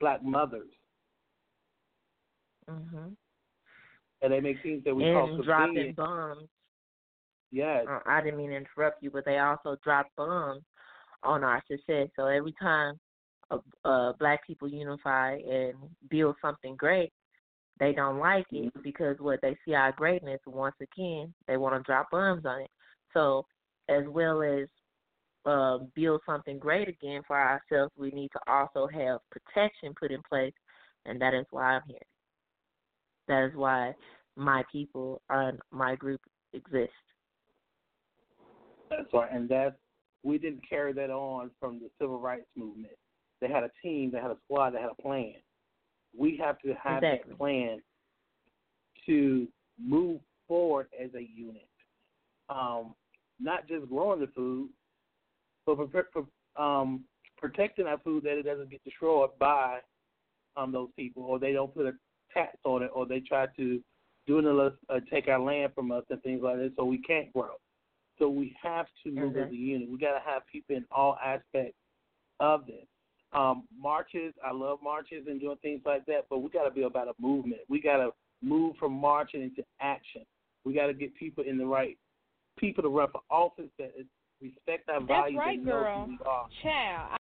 black mothers. Mm-hmm. And they make things that we and call convenient. Dropping bombs. Yes. Uh, I didn't mean to interrupt you, but they also drop bombs on our success. So every time uh, uh, black people unify and build something great, they don't like it mm-hmm. because what they see our greatness, once again, they want to drop bombs on it. So as well as uh, build something great again for ourselves, we need to also have protection put in place, and that is why I'm here. That is why my people and my group exist. That's right, and that's, we didn't carry that on from the civil rights movement. They had a team, they had a squad, they had a plan. We have to have exactly. that plan to move forward as a unit, um, not just growing the food, but for, for, um, protecting our food that it doesn't get destroyed by um, those people, or they don't put a tax on it, or they try to do another, uh, take our land from us and things like that, so we can't grow. So we have to move mm-hmm. as a unit. We got to have people in all aspects of this. Um, marches, I love marches and doing things like that, but we got to be about a movement. We got to move from marching into action. We got to get people in the right, people to run for office that respect our That's values right, and know girl. Who we are. Child.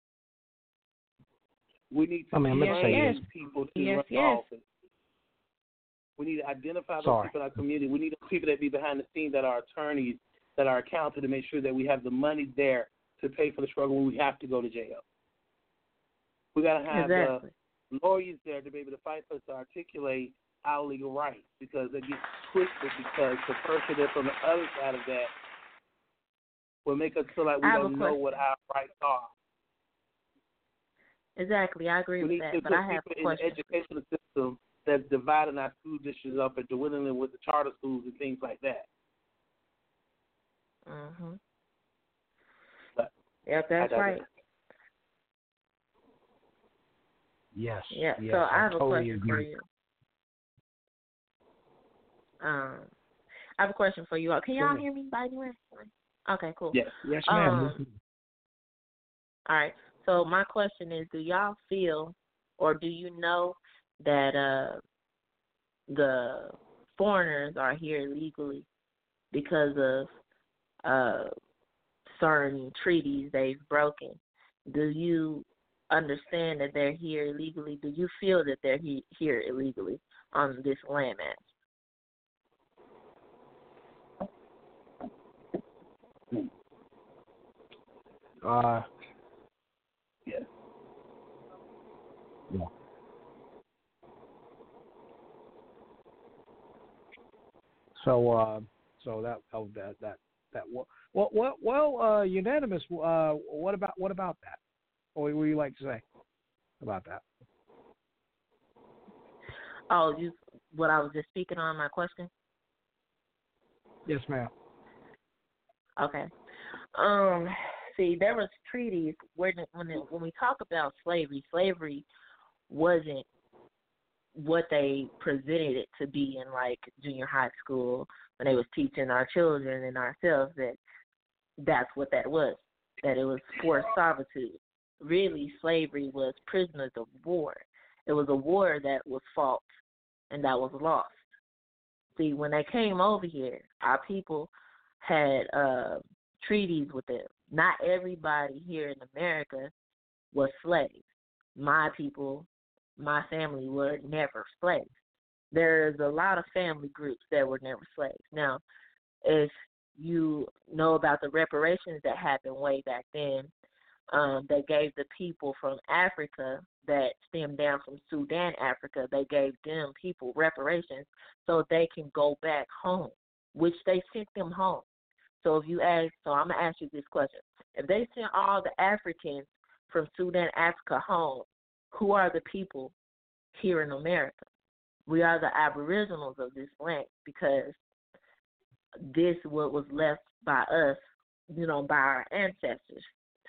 We need to train oh, yes. people to yes, run for yes. office. We need to identify those Sorry. people in our community. We need people that be behind the scenes, that are attorneys, that are accounted, to make sure that we have the money there to pay for the struggle when we have to go to jail. We got to have exactly. the lawyers there to be able to fight for us, to articulate our legal rights, because they get twisted, because the person that's on the other side of that will make us feel like we don't know what our rights are. Exactly, I agree we with that, but I have a question. We need to put people in the educational system that's dividing our school districts up and dwindling them with the charter schools and things like that. Mm-hmm. But yep, that's right. It. Yes. Yeah. Yes, so I have I totally a question agree. for you. Um, I have a question for you all. Can y'all hear me? By the way. Okay. Cool. Yes. Yes, ma'am. Um, all right. So my question is: do y'all feel, or do you know that uh, the foreigners are here legally because of Uh, certain treaties they've broken? Do you understand that they're here illegally? Do you feel that they're he- here illegally on this landmass? Uh, yes. Yeah. So, uh, so that oh, that that. That well, well, well uh, unanimous. Uh, what about what about that? What would you like to say about that? Oh, you what I was just speaking on my question. Yes, ma'am. Okay. Um. See, there was treaties where when it, when we talk about slavery, slavery wasn't what they presented it to be in like junior high school, when they was teaching our children and ourselves that that's what that was, that it was forced servitude. Really, slavery was prisoners of war. It was a war that was fought and that was lost. See, when they came over here, our people had uh, treaties with them. Not everybody here in America was slaves. My people, my family were never slaves. There's a lot of family groups that were never slaves. Now, if you know about the reparations that happened way back then, um, they gave the people from Africa that stemmed down from Sudan, Africa, they gave them people reparations so they can go back home, which they sent them home. So if you ask, so I'm going to ask you this question. If they sent all the Africans from Sudan, Africa home, who are the people here in America? We are the aboriginals of this land, because this what was left by us, you know, by our ancestors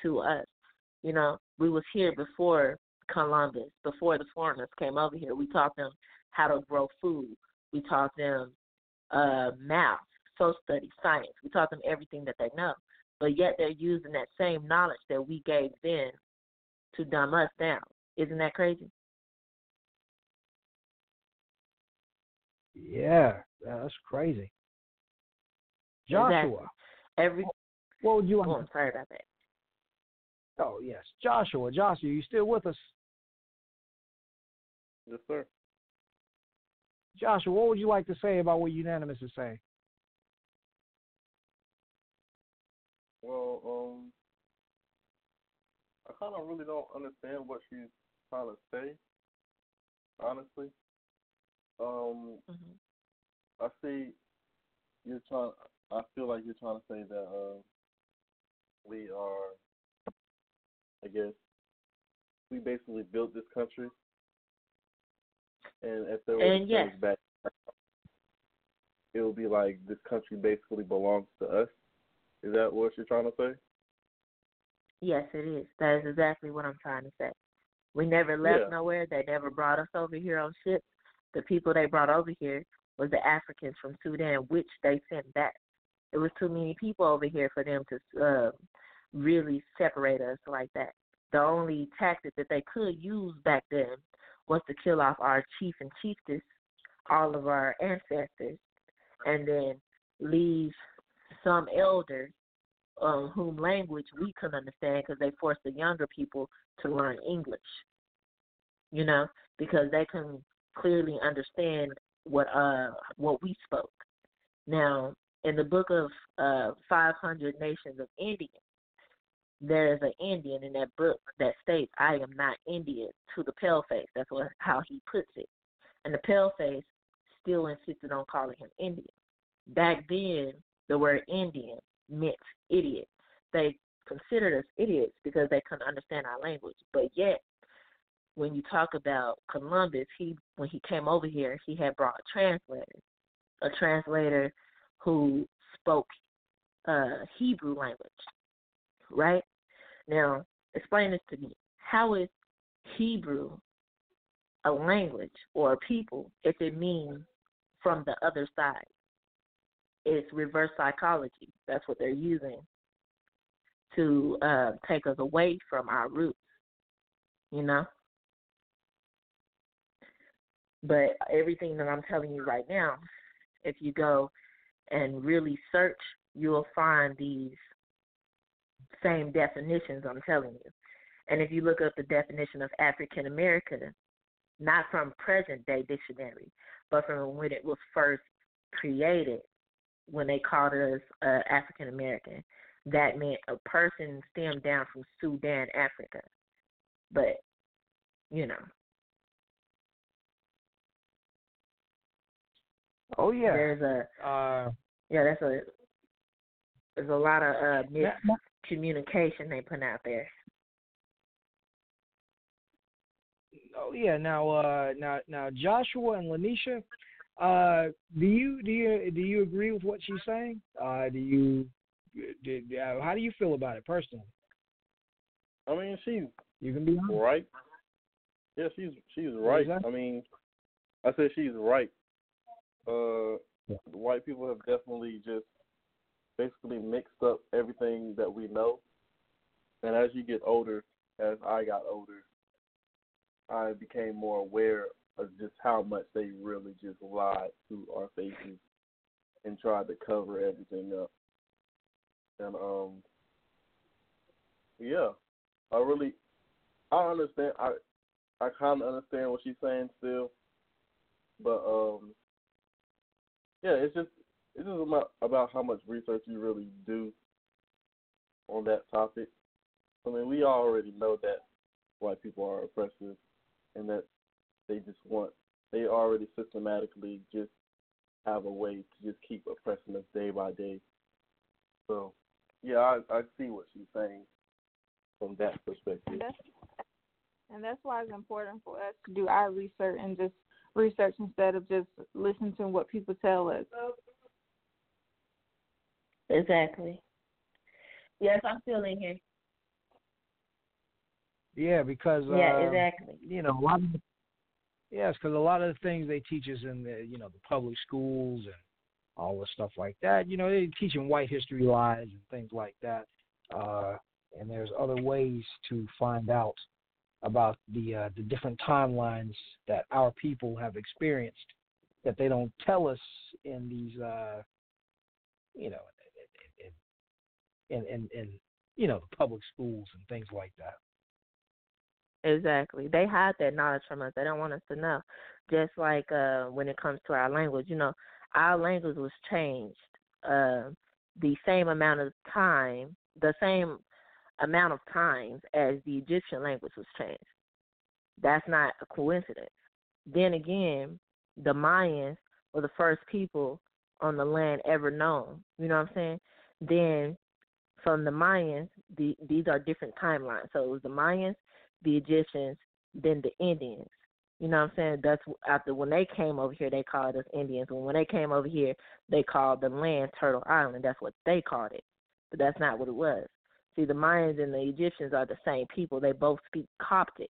to us. You know, we was here before Columbus, before the foreigners came over here. We taught them how to grow food. We taught them uh, math, social studies, science. We taught them everything that they know. But yet they're using that same knowledge that we gave them to dumb us down. Isn't that crazy? Yeah, that's crazy. Joshua. Exactly. Every, what would you want? Oh, I'm sorry about that. Oh, yes. Joshua, Joshua, you still with us? Yes, sir. Joshua, what would you like to say about what Unanimous is saying? Well, um, I kind of really don't understand what she's trying to say, honestly. Um, mm-hmm. I see you're trying, I feel like you're trying to say that uh, we are, I guess, we basically built this country. And if there was yes. things back, it would be like this country basically belongs to us. Is that what you're trying to say? Yes, it is. That is exactly what I'm trying to say. We never left yeah. nowhere. They never brought us over here on ships. The people they brought over here was the Africans from Sudan, which they sent back. It was too many people over here for them to uh, really separate us like that. The only tactic that they could use back then was to kill off our chief and chiefess, all of our ancestors, and then leave some elders um, whom language we couldn't understand, because they forced the younger people to learn English, you know, because they couldn't clearly understand what uh what we spoke. Now, in the book of uh, five hundred Nations of Indians, there is an Indian in that book that states, I am not Indian, to the pale face. That's what, how he puts it. And the pale face still insisted on calling him Indian. Back then, the word Indian meant idiot. They considered us idiots because they couldn't understand our language. But yet, when you talk about Columbus, he when he came over here, he had brought a translator, a translator who spoke uh, Hebrew language, right? Now, explain this to me. How is Hebrew a language or a people if it means from the other side? It's reverse psychology. That's what they're using to uh, take us away from our roots, you know? But everything that I'm telling you right now, if you go and really search, you'll find these same definitions I'm telling you. And if you look up the definition of African American, not from present-day dictionary, but from when it was first created, when they called us uh, African American, that meant a person stemmed down from Sudan, Africa. But, you know. Oh yeah. There's a uh, yeah. That's a there's a lot of uh, miscommunication they put out there. Oh yeah. Now uh, now now Joshua and Lanisha. Uh, do you do you do you agree with what she's saying? Uh, do you? Do, uh, how do you feel about it personally? I mean, she's you can be honest. Right. Yeah, she's she's right. Exactly. I mean, I said she's right. Uh, yeah. The white people have definitely just basically mixed up everything that we know. And as you get older, as I got older, I became more aware of just how much they really just lied to our faces and tried to cover everything up. And, um, yeah, I really, I understand, I I kind of understand what she's saying still, but, um, yeah, it's just, it's just about, about how much research you really do on that topic. I mean, we already know that white people are oppressive and that they just want, they already systematically just have a way to just keep oppressing us day by day. So, yeah, I, I see what she's saying. from that perspective. And that's, and that's why it's important for us to do our research and just research instead of just listening to what people tell us. Exactly. Yes, I'm still in here. Yeah, because yeah, uh, exactly. You know, a lot of, yes, because a lot of the things they teach us in the you know the public schools and all the stuff like that. You know, they're teaching white history lies and things like that. Uh, and there's other ways to find out about the uh, the different timelines that our people have experienced that they don't tell us in these uh, you know in in in you know the public schools and things like that. Exactly. They hide that knowledge from us. They don't want us to know. Just like uh, when it comes to our language, you know, our language was changed uh, the same amount of time, the same amount of times as the Egyptian language was changed. That's not a coincidence. Then again, the Mayans were the first people on the land ever known. You know what I'm saying? Then from the Mayans, the, these are different timelines. So it was the Mayans, the Egyptians, then the Indians. You know what I'm saying? That's after when they came over here, they called us Indians. When when they came over here, they called the land Turtle Island. That's what they called it. But that's not what it was. See, the Mayans and the Egyptians are the same people. They both speak Coptic,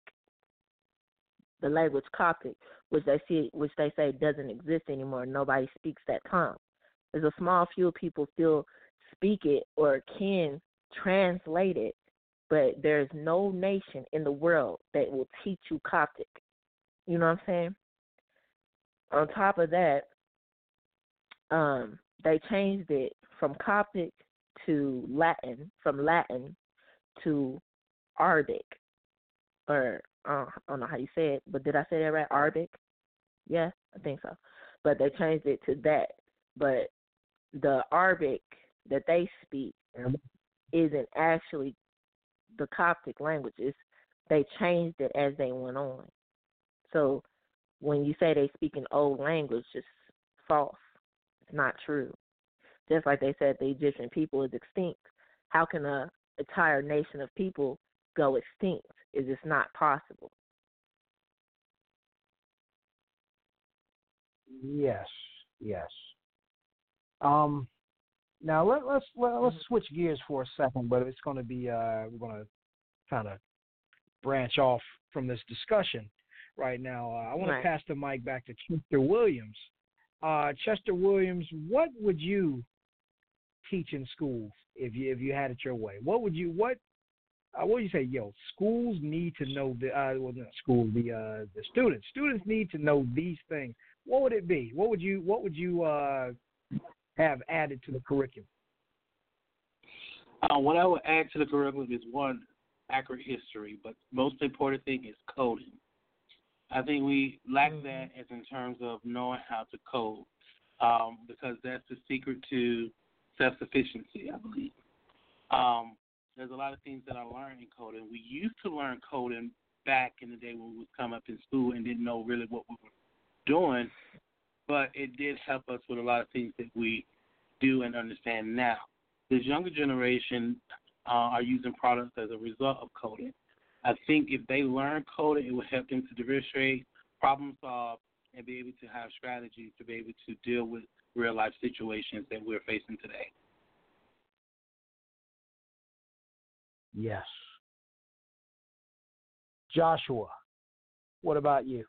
the language Coptic, which they see, which they say doesn't exist anymore. Nobody speaks that tongue. There's a small few people still speak it or can translate it. But there's no nation in the world that will teach you Coptic. You know what I'm saying? On top of that, um, they changed it from Coptic to Latin, from Latin to Arabic. Or uh, I don't know how you say it, but did I say that right? Arabic? Yeah, I think so. But they changed it to that. But the Arabic that they speak isn't actually the Coptic languages. They changed it as they went on. So when you say they speak an old language, it's false. It's not true. Just like they said the Egyptian people is extinct. How can a entire nation of people go extinct? Is it's not possible. Yes, yes. Um Now let, let's let, let's switch gears for a second, but it's going to be uh, we're going to kind of branch off from this discussion right now. Uh, I want right. to pass the mic back to Chester Williams. Uh, Chester Williams, what would you teach in schools if you if you had it your way? What would you what uh, what do you say? Yo, schools need to know the uh, well, not school the uh, the students students need to know these things. What would it be? What would you what would you uh, have added to the curriculum? Uh, what I would add to the curriculum is, one, accurate history, but most important thing is coding. I think we lack mm-hmm. that as in terms of knowing how to code, um, because that's the secret to self-sufficiency, I believe. Um, there's a lot of things that I learned in coding. We used to learn coding back in the day when we would come up in school and didn't know really what we were doing, but it did help us with a lot of things that we do and understand now. This younger generation uh, are using products as a result of coding. I think if they learn coding, it will help them to differentiate, problem solve, and be able to have strategies to be able to deal with real-life situations that we're facing today. Yes. Joshua, what about you?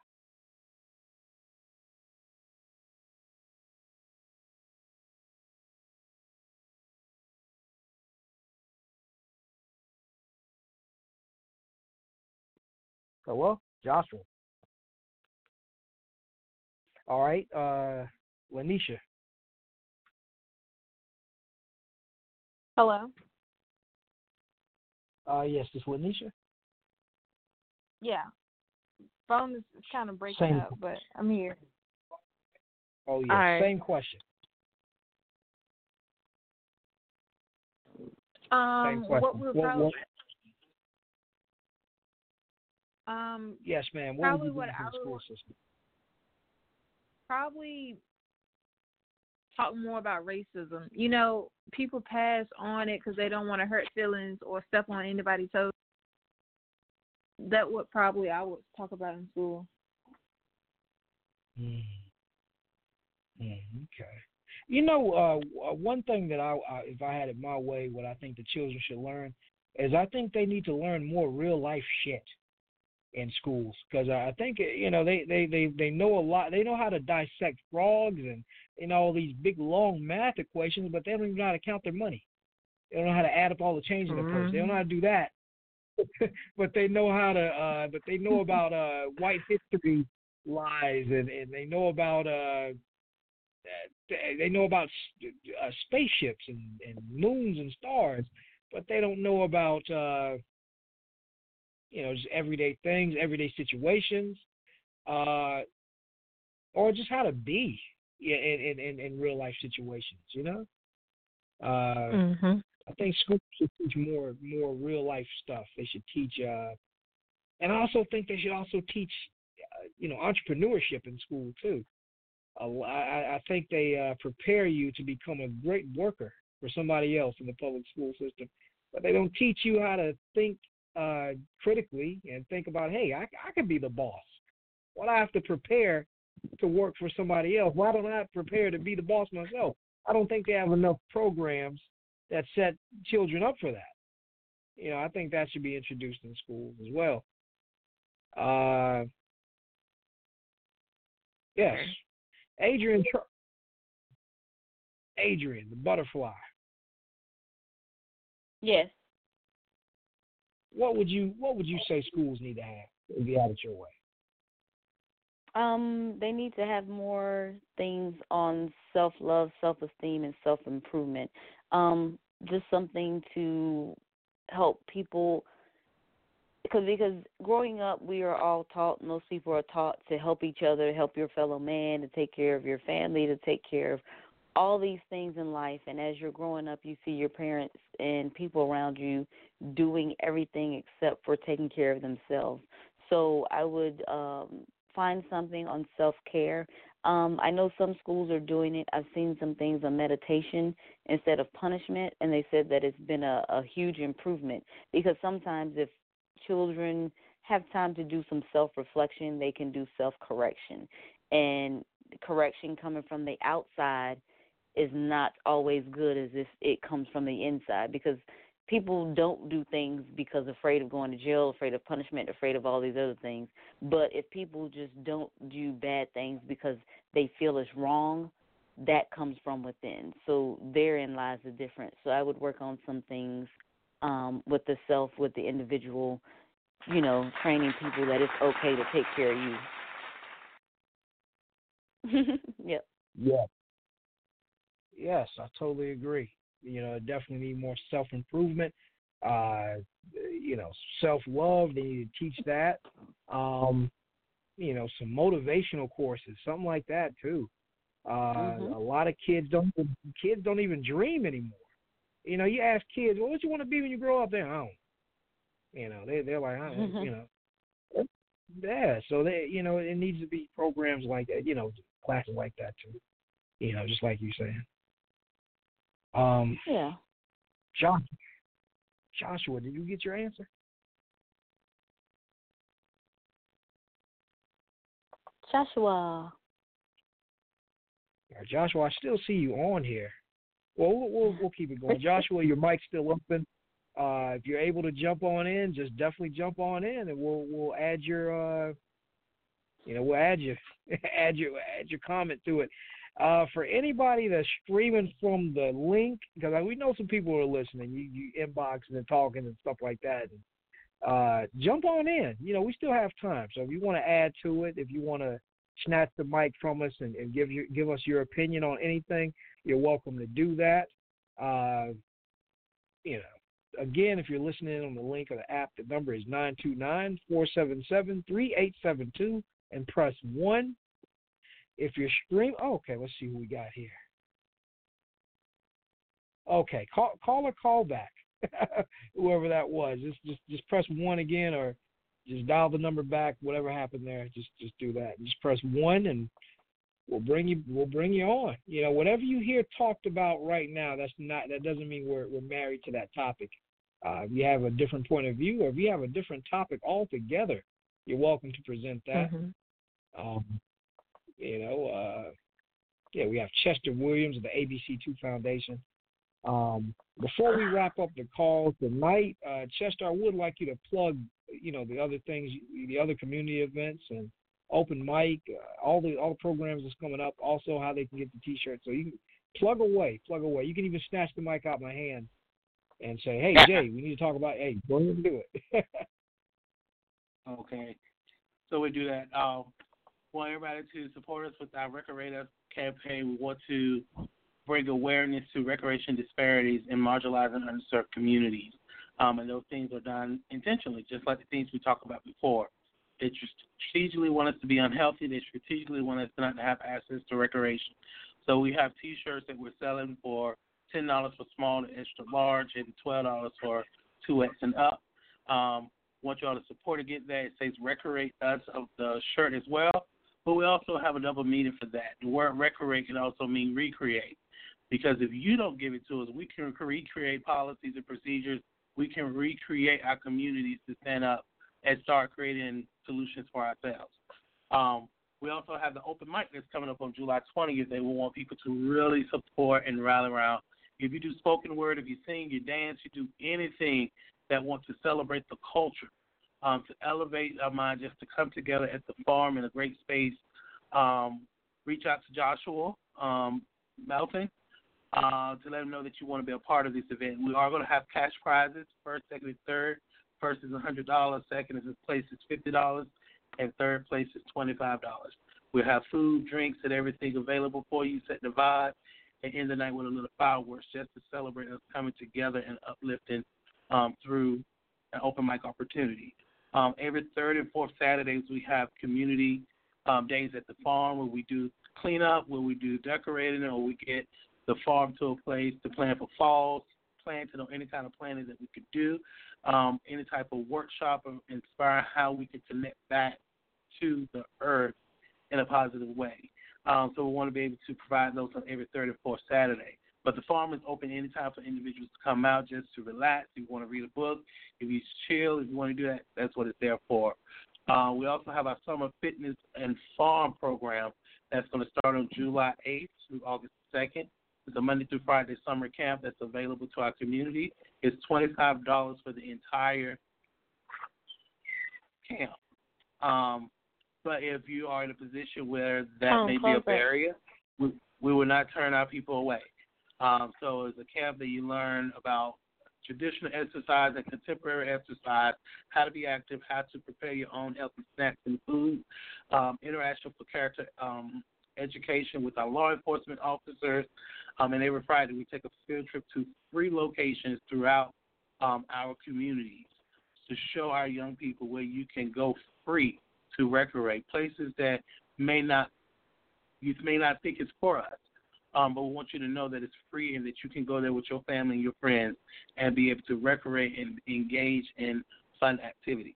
Oh, well, Joshua. All right, uh, Lanisha. Hello. Uh, yes, this is Lanisha. Yeah. Phone is kind of breaking same. up, but I'm here. Oh, yeah, right. Same question. Um, same question. What we're probably... Um, yes, ma'am. What probably what I would probably talk more about racism. You know, people pass on it because they don't want to hurt feelings or step on anybody's toes. that what probably I would talk about in school. Mm. Mm, okay. You know, uh, one thing that I, I, if I had it my way, what I think the children should learn is I think they need to learn more real life shit in schools, because I think, you know, they, they, they, they know a lot. They know how to dissect frogs and, you know, all these big, long math equations, but they don't even know how to count their money. They don't know how to add up all the change in their purse. They don't know how to do that. But they know how to, uh, but they know about uh, white history lies, and, and they know about, uh, they know about uh, spaceships and, and moons and stars, but they don't know about, uh, you know, just everyday things, everyday situations, uh, or just how to be in, in, in real life situations, you know? Uh, mm-hmm. I think schools should teach more more real life stuff. They should teach, uh, and I also think they should also teach, uh, you know, entrepreneurship in school too. Uh, I, I think they uh, prepare you to become a great worker for somebody else in the public school system, but they don't teach you how to think uh, critically and think about, hey, I, I could be the boss. Why do I have to prepare to work for somebody else? Why don't I prepare to be the boss myself? I don't think they have enough programs that set children up for that. You know, I think that should be introduced in schools as well. Uh, yes. Adrienne, Adrienne, the butterfly. Yes. What would you What would you say schools need to have if you had it your way? Um, they need to have more things on self-love, self-esteem, and self-improvement. Um, just something to help people, because because growing up, we are all taught, most people are taught to help each other, help your fellow man, to take care of your family, to take care of all these things in life. And as you're growing up, you see your parents and people around you doing everything except for taking care of themselves. So I would um, find something on self-care. Um, I know some schools are doing it. I've seen some things on meditation instead of punishment, and they said that it's been a, a huge improvement, because sometimes if children have time to do some self-reflection, they can do self-correction. And correction coming from the outside is not always good as if it comes from the inside, because people don't do things because afraid of going to jail, afraid of punishment, afraid of all these other things. But if people just don't do bad things because they feel it's wrong, that comes from within. So therein lies the difference. So I would work on some things um, with the self, with the individual, you know, training people that it's okay to take care of you. Yep. Yeah. Yes, I totally agree. You know, definitely need more self-improvement, uh, you know, self-love. They need to teach that. Um, you know, some motivational courses, something like that too. Uh, mm-hmm. A lot of kids don't kids don't even dream anymore. You know, you ask kids, well, what do you want to be when you grow up? They don't. You know, they, they're like, I don't, mm-hmm. you know. Yeah, so, they, you know, it needs to be programs like that, you know, classes like that too. You know, just like you saying. Um, yeah. Joshua, Joshua, did you get your answer? Joshua. Right, Joshua, I still see you on here. Well, we'll, we'll, we'll keep it going. Joshua, your mic's still open. Uh, if you're able to jump on in, just definitely jump on in, and we'll we'll add your, uh, you know, we'll add your add your add your comment to it. Uh, for anybody that's streaming from the link, because like, we know some people are listening, you, you inboxing and talking and stuff like that. And, uh, jump on in. You know, we still have time. So if you want to add to it, if you want to snatch the mic from us and, and give your, give us your opinion on anything, you're welcome to do that. Uh, you know, again, if you're listening on the link or the app, the number is nine two nine, four seven seven, three eight seven two and press one. If you're streaming, oh, okay, let's see who we got here. Okay, call call a call back, whoever that was. Just just just press one again, or just dial the number back. Whatever happened there, just just do that. Just press one, and we'll bring you we'll bring you on. You know, whatever you hear talked about right now, that's not that doesn't mean we're we're married to that topic. Uh, if you have a different point of view, or if you have a different topic altogether, you're welcome to present that. Mm-hmm. Um, you know, uh, yeah, we have Chester Williams of the A B C two Foundation. Um, before we wrap up the call tonight, uh, Chester, I would like you to plug, you know, the other things, the other community events and open mic, uh, all the all the programs that's coming up. Also, how they can get the T-shirt. So you can plug away, plug away. You can even snatch the mic out of my hand and say, "Hey, Jay, we need to talk about." Hey, go ahead and do it. Okay, so we do that. Um, want everybody to support us with our Recorate campaign. We want to bring awareness to recreation disparities in marginalized and underserved communities. Um, and those things are done intentionally, just like the things we talked about before. They strategically want us to be unhealthy. They strategically want us not to have access to recreation. So we have T-shirts that we're selling for ten dollars for small to extra large and twelve dollars for two X and up. Um, want you all to support to get that. It says Recreate Us of the shirt as well. But we also have a double meaning for that. The word recreate can also mean recreate. Because if you don't give it to us, we can recreate policies and procedures. We can recreate our communities to stand up and start creating solutions for ourselves. Um, we also have the open mic that's coming up on July twentieth. They will want people to really support and rally around. If you do spoken word, if you sing, you dance, you do anything that wants to celebrate the culture, um, to elevate our mind, just to come together at the farm in a great space, um, reach out to Joshua um, Melton. Uh, to let them know that you want to be a part of this event. We are going to have cash prizes, first, second, and third. First is one hundred dollars, second is place is fifty dollars, and third place is twenty-five dollars. We'll have food, drinks, and everything available for you, set the vibe, and end the night with a little fireworks just to celebrate us coming together and uplifting um, through an open mic opportunity. Um, every third and fourth Saturdays, we have community um, days at the farm where we do cleanup, where we do decorating, or we get the farm to a place to plan for falls, planting, or any kind of planting that we could do, um, any type of workshop or inspire how we can connect back to the earth in a positive way. Um, so we want to be able to provide those on every third and fourth Saturday. But the farm is open anytime for individuals to come out just to relax. If you want to read a book, if you chill, if you want to do that, that's what it's there for. Uh, we also have our summer fitness and farm program that's going to start on July eighth through August second. It's a Monday through Friday summer camp that's available to our community. It's twenty-five dollars for the entire camp. Um, but if you are in a position where that oh, may be a barrier, we, we will not turn our people away. Um, so it's a camp that you learn about traditional exercise and contemporary exercise, how to be active, how to prepare your own healthy snacks and food, um, interaction for character um, education with our law enforcement officers, Um, and every Friday we take a field trip to three locations throughout um, our communities to show our young people where you can go free to recreate, places that may not you may not think is for us, um, but we want you to know that it's free and that you can go there with your family and your friends and be able to recreate and engage in fun activities.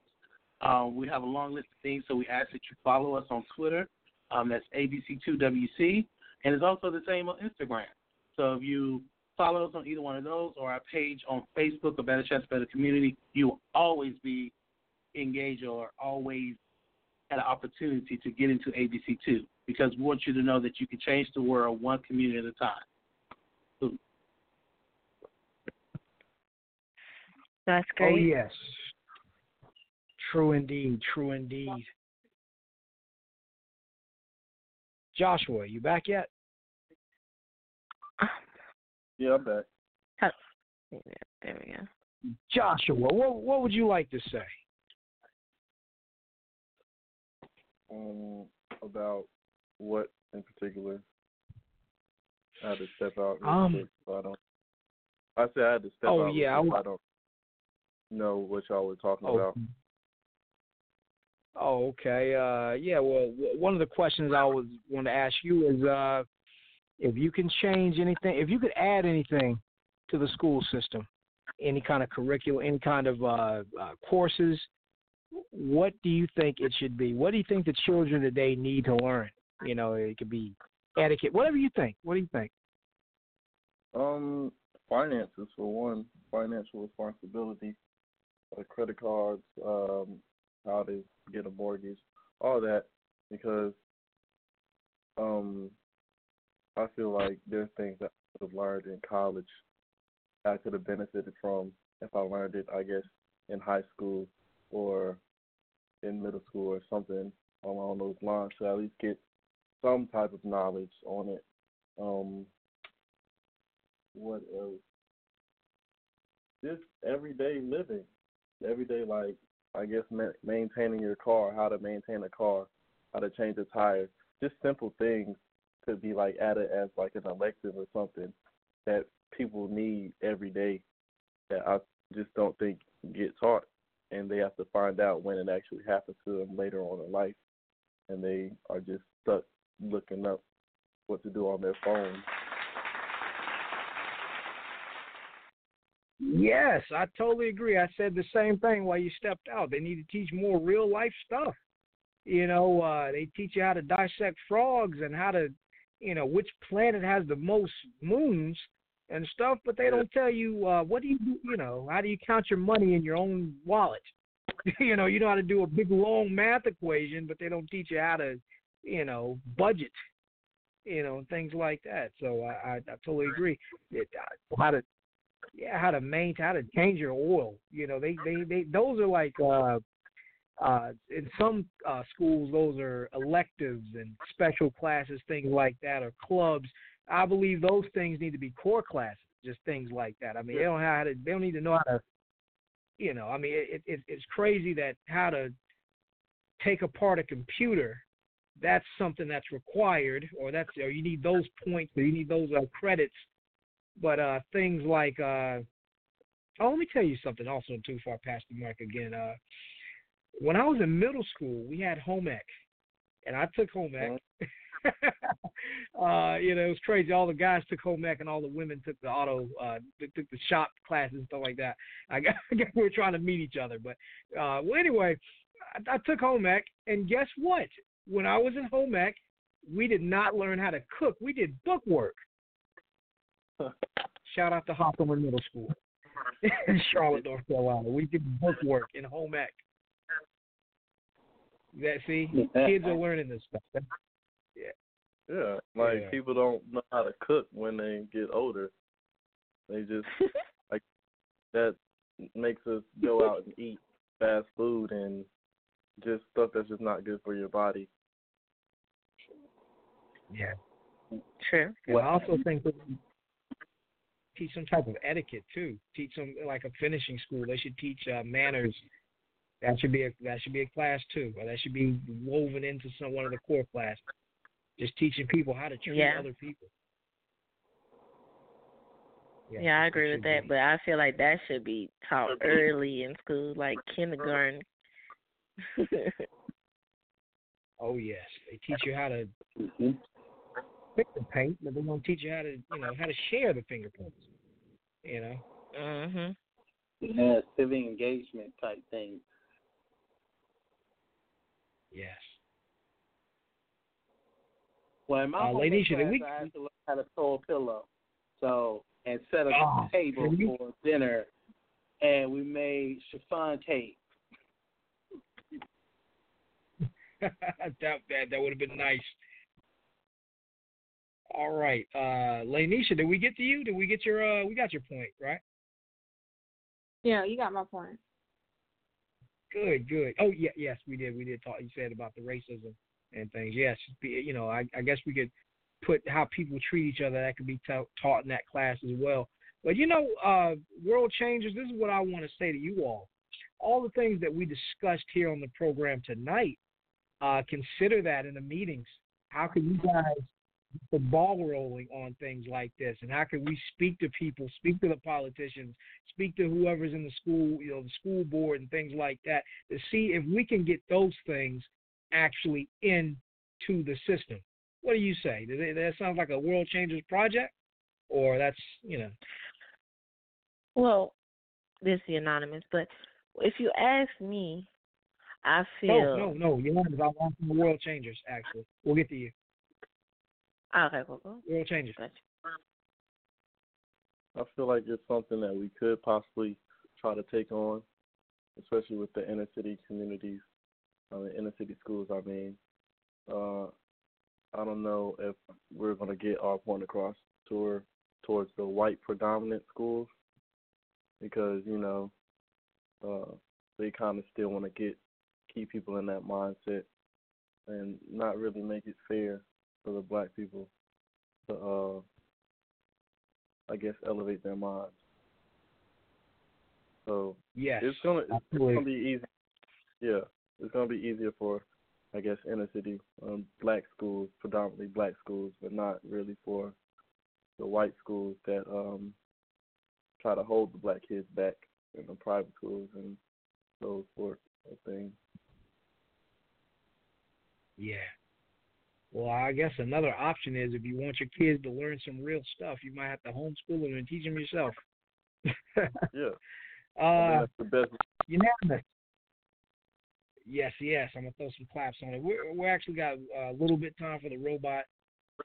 Uh, we have a long list of things, so we ask that you follow us on Twitter. Um, that's A B C two W C, and it's also the same on Instagram. So if you follow us on either one of those or our page on Facebook, A Better Chance, Better Community, you will always be engaged or always had an opportunity to get into A B C two because we want you to know that you can change the world one community at a time. Ooh. That's great. Oh, yes. True indeed. True indeed. Joshua, you back yet? Yeah, I'm back. There we go. Joshua, what what would you like to say? Um, about what in particular? I had to step out. Um, quick, so I don't. I said I had to step oh, out. Oh yeah, I, w- I don't know what y'all were talking oh. about. Oh, okay. Uh, yeah. Well, one of the questions I always want to ask you is. Uh, If you can change anything, if you could add anything to the school system, any kind of curriculum, any kind of uh, uh, courses, what do you think it should be? What do you think the children today need to learn? You know, it could be etiquette, whatever you think. What do you think? Um, finances, for one. financial responsibility, like credit cards, um, how to get a mortgage, all that, because um, I feel like there's things that I could have learned in college I could have benefited from if I learned it, I guess, in high school or in middle school or something along those lines, to at least get some type of knowledge on it. Um, what else? Just everyday living, everyday, like, I guess, ma- maintaining your car, how to maintain a car, how to change a tire, just simple things could be, like, added as, like, an elective or something that people need every day that I just don't think get taught, and they have to find out when it actually happens to them later on in life, and they are just stuck looking up what to do on their phone. Yes, I totally agree. I said the same thing while you stepped out. They need to teach more real-life stuff. You know, uh, they teach you how to dissect frogs and how to, you know, which planet has the most moons and stuff, but they don't tell you uh, what do you do, you know, how do you count your money in your own wallet? You know, you know how to do a big, long math equation, but they don't teach you how to, you know, budget, you know, and things like that. So I, I, I totally agree. It, I, how to Yeah, how to maintain, how to change your oil. You know, they, they, they those are like uh, uh, in some uh, schools, those are electives and special classes, things like that, or clubs. I believe those things need to be core classes, just things like that. I mean, yeah. they don't have how to, they don't need to know how to, you know. I mean, it, it, it's crazy that how to take apart a computer. That's something that's required, or that's or you need those points, or you need those uh, credits. But uh, things like, uh, oh, let me tell you something also too far past the mark again. Uh, when I was in middle school, we had home ec, and I took home ec. uh, you know, it was crazy. All the guys took home ec, and all the women took the auto, uh, they took the shop classes and stuff like that. I guess we were trying to meet each other. But uh, well, anyway, I, I took home ec, and guess what? When I was in home ec, we did not learn how to cook. We did bookwork. Shout out to Hoffman Middle School in Charlotte, North Carolina. We did book work in home ec. That see, kids are learning this stuff. Yeah, yeah. Like yeah. People don't know how to cook when they get older. They just like that makes us go out and eat fast food and just stuff that's just not good for your body. Yeah, true. Well, I also think that. Teach some type of etiquette too. Teach them like a finishing school. They should teach uh, manners. That should be a that should be a class too. Or that should be woven into some one of the core classes. Just teaching people how to treat yeah. other people. Yeah, yeah I agree with that, be. But I feel like that should be taught early in school, like kindergarten. Oh yes, they teach you how to. Mm-hmm. Finger paint, but they don't teach you how to, you know, how to share the fingerprints. You know. Mhm. Yeah, civic engagement type thing. Yes. Well, in my uh, ladies, class, we... I had to learn how to throw a pillow, so and set up oh, a table you... for dinner, and we made chiffon tape. that that that would have been nice. All right, uh, Lanisha, did we get to you? Did we get your? Uh, we got your point, right? Yeah, you got my point. Good, good. Oh yeah, yes, we did. We did talk. You said about the racism and things. Yes, you know, I, I guess we could put how people treat each other. That could be ta- taught in that class as well. But you know, uh, World Changers. This is what I want to say to you all. All the things that we discussed here on the program tonight, uh, consider that in the meetings. How can you guys? The ball rolling on things like this, and how can we speak to people, speak to the politicians, speak to whoever's in the school, you know, the school board and things like that, to see if we can get those things actually into the system. What do you say? Does it, that sounds like a World Changers project, or that's you know? Well, this is the anonymous, but if you ask me, I feel no, no, no. You know, I'm asking the World Changers. Actually, we'll get to you. Okay, cool, cool. World Changers. I feel like it's something that we could possibly try to take on, especially with the inner city communities, uh, the inner city schools, I mean. Uh, I don't know if we're going to get our point across toward, towards the white predominant schools because, you know, uh, they kind of still want to get keep people in that mindset and not really make it fair for the black people to, uh, I guess, elevate their minds. So yes, it's gonna it's gonna be easy. Yeah, it's gonna be easier for, I guess, inner city um, black schools, predominantly black schools, but not really for the white schools that um, try to hold the black kids back in the private schools and those sorts of things. Yeah. Well, I guess another option is if you want your kids to learn some real stuff, you might have to homeschool them and teach them yourself. Yeah. Uh, I mean, that's the best. Unanimous. Yes, yes. I'm going to throw some claps on it. We're, we're actually got a little bit time for the robot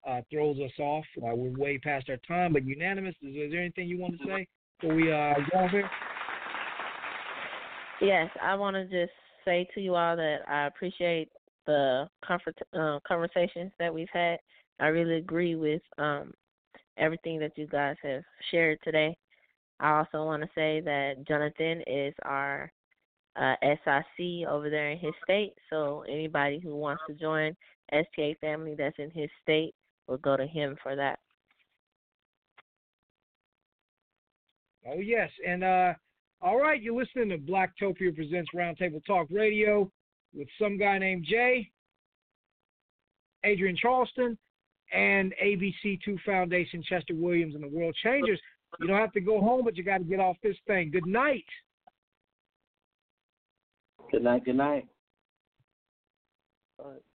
uh, throws us off. Uh, we're way past our time, but unanimous. Is, is there anything you want to say before we uh, go off here? Yes, I want to just say to you all that I appreciate the comfort, uh, conversations that we've had. I really agree with um, everything that you guys have shared today. I also want to say that Jonathan is our uh, S I C over there in his state, so anybody who wants to join S T A family that's in his state will go to him for that. Oh, yes. And, uh, all right, you're listening to Blacktopia Presents Roundtable Talk Radio with some guy named Jay, Adrienne Charleston, and A B C two Foundation, Chester Williams, and the World Changers. You don't have to go home, but you got to get off this thing. Good night. Good night, good night.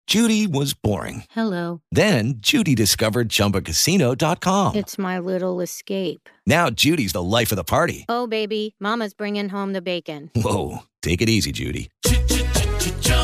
Judy was boring. Hello. Then Judy discovered Chumba Casino dot com. It's my little escape. Now Judy's the life of the party. Oh, baby, mama's bringing home the bacon. Whoa, take it easy, Judy.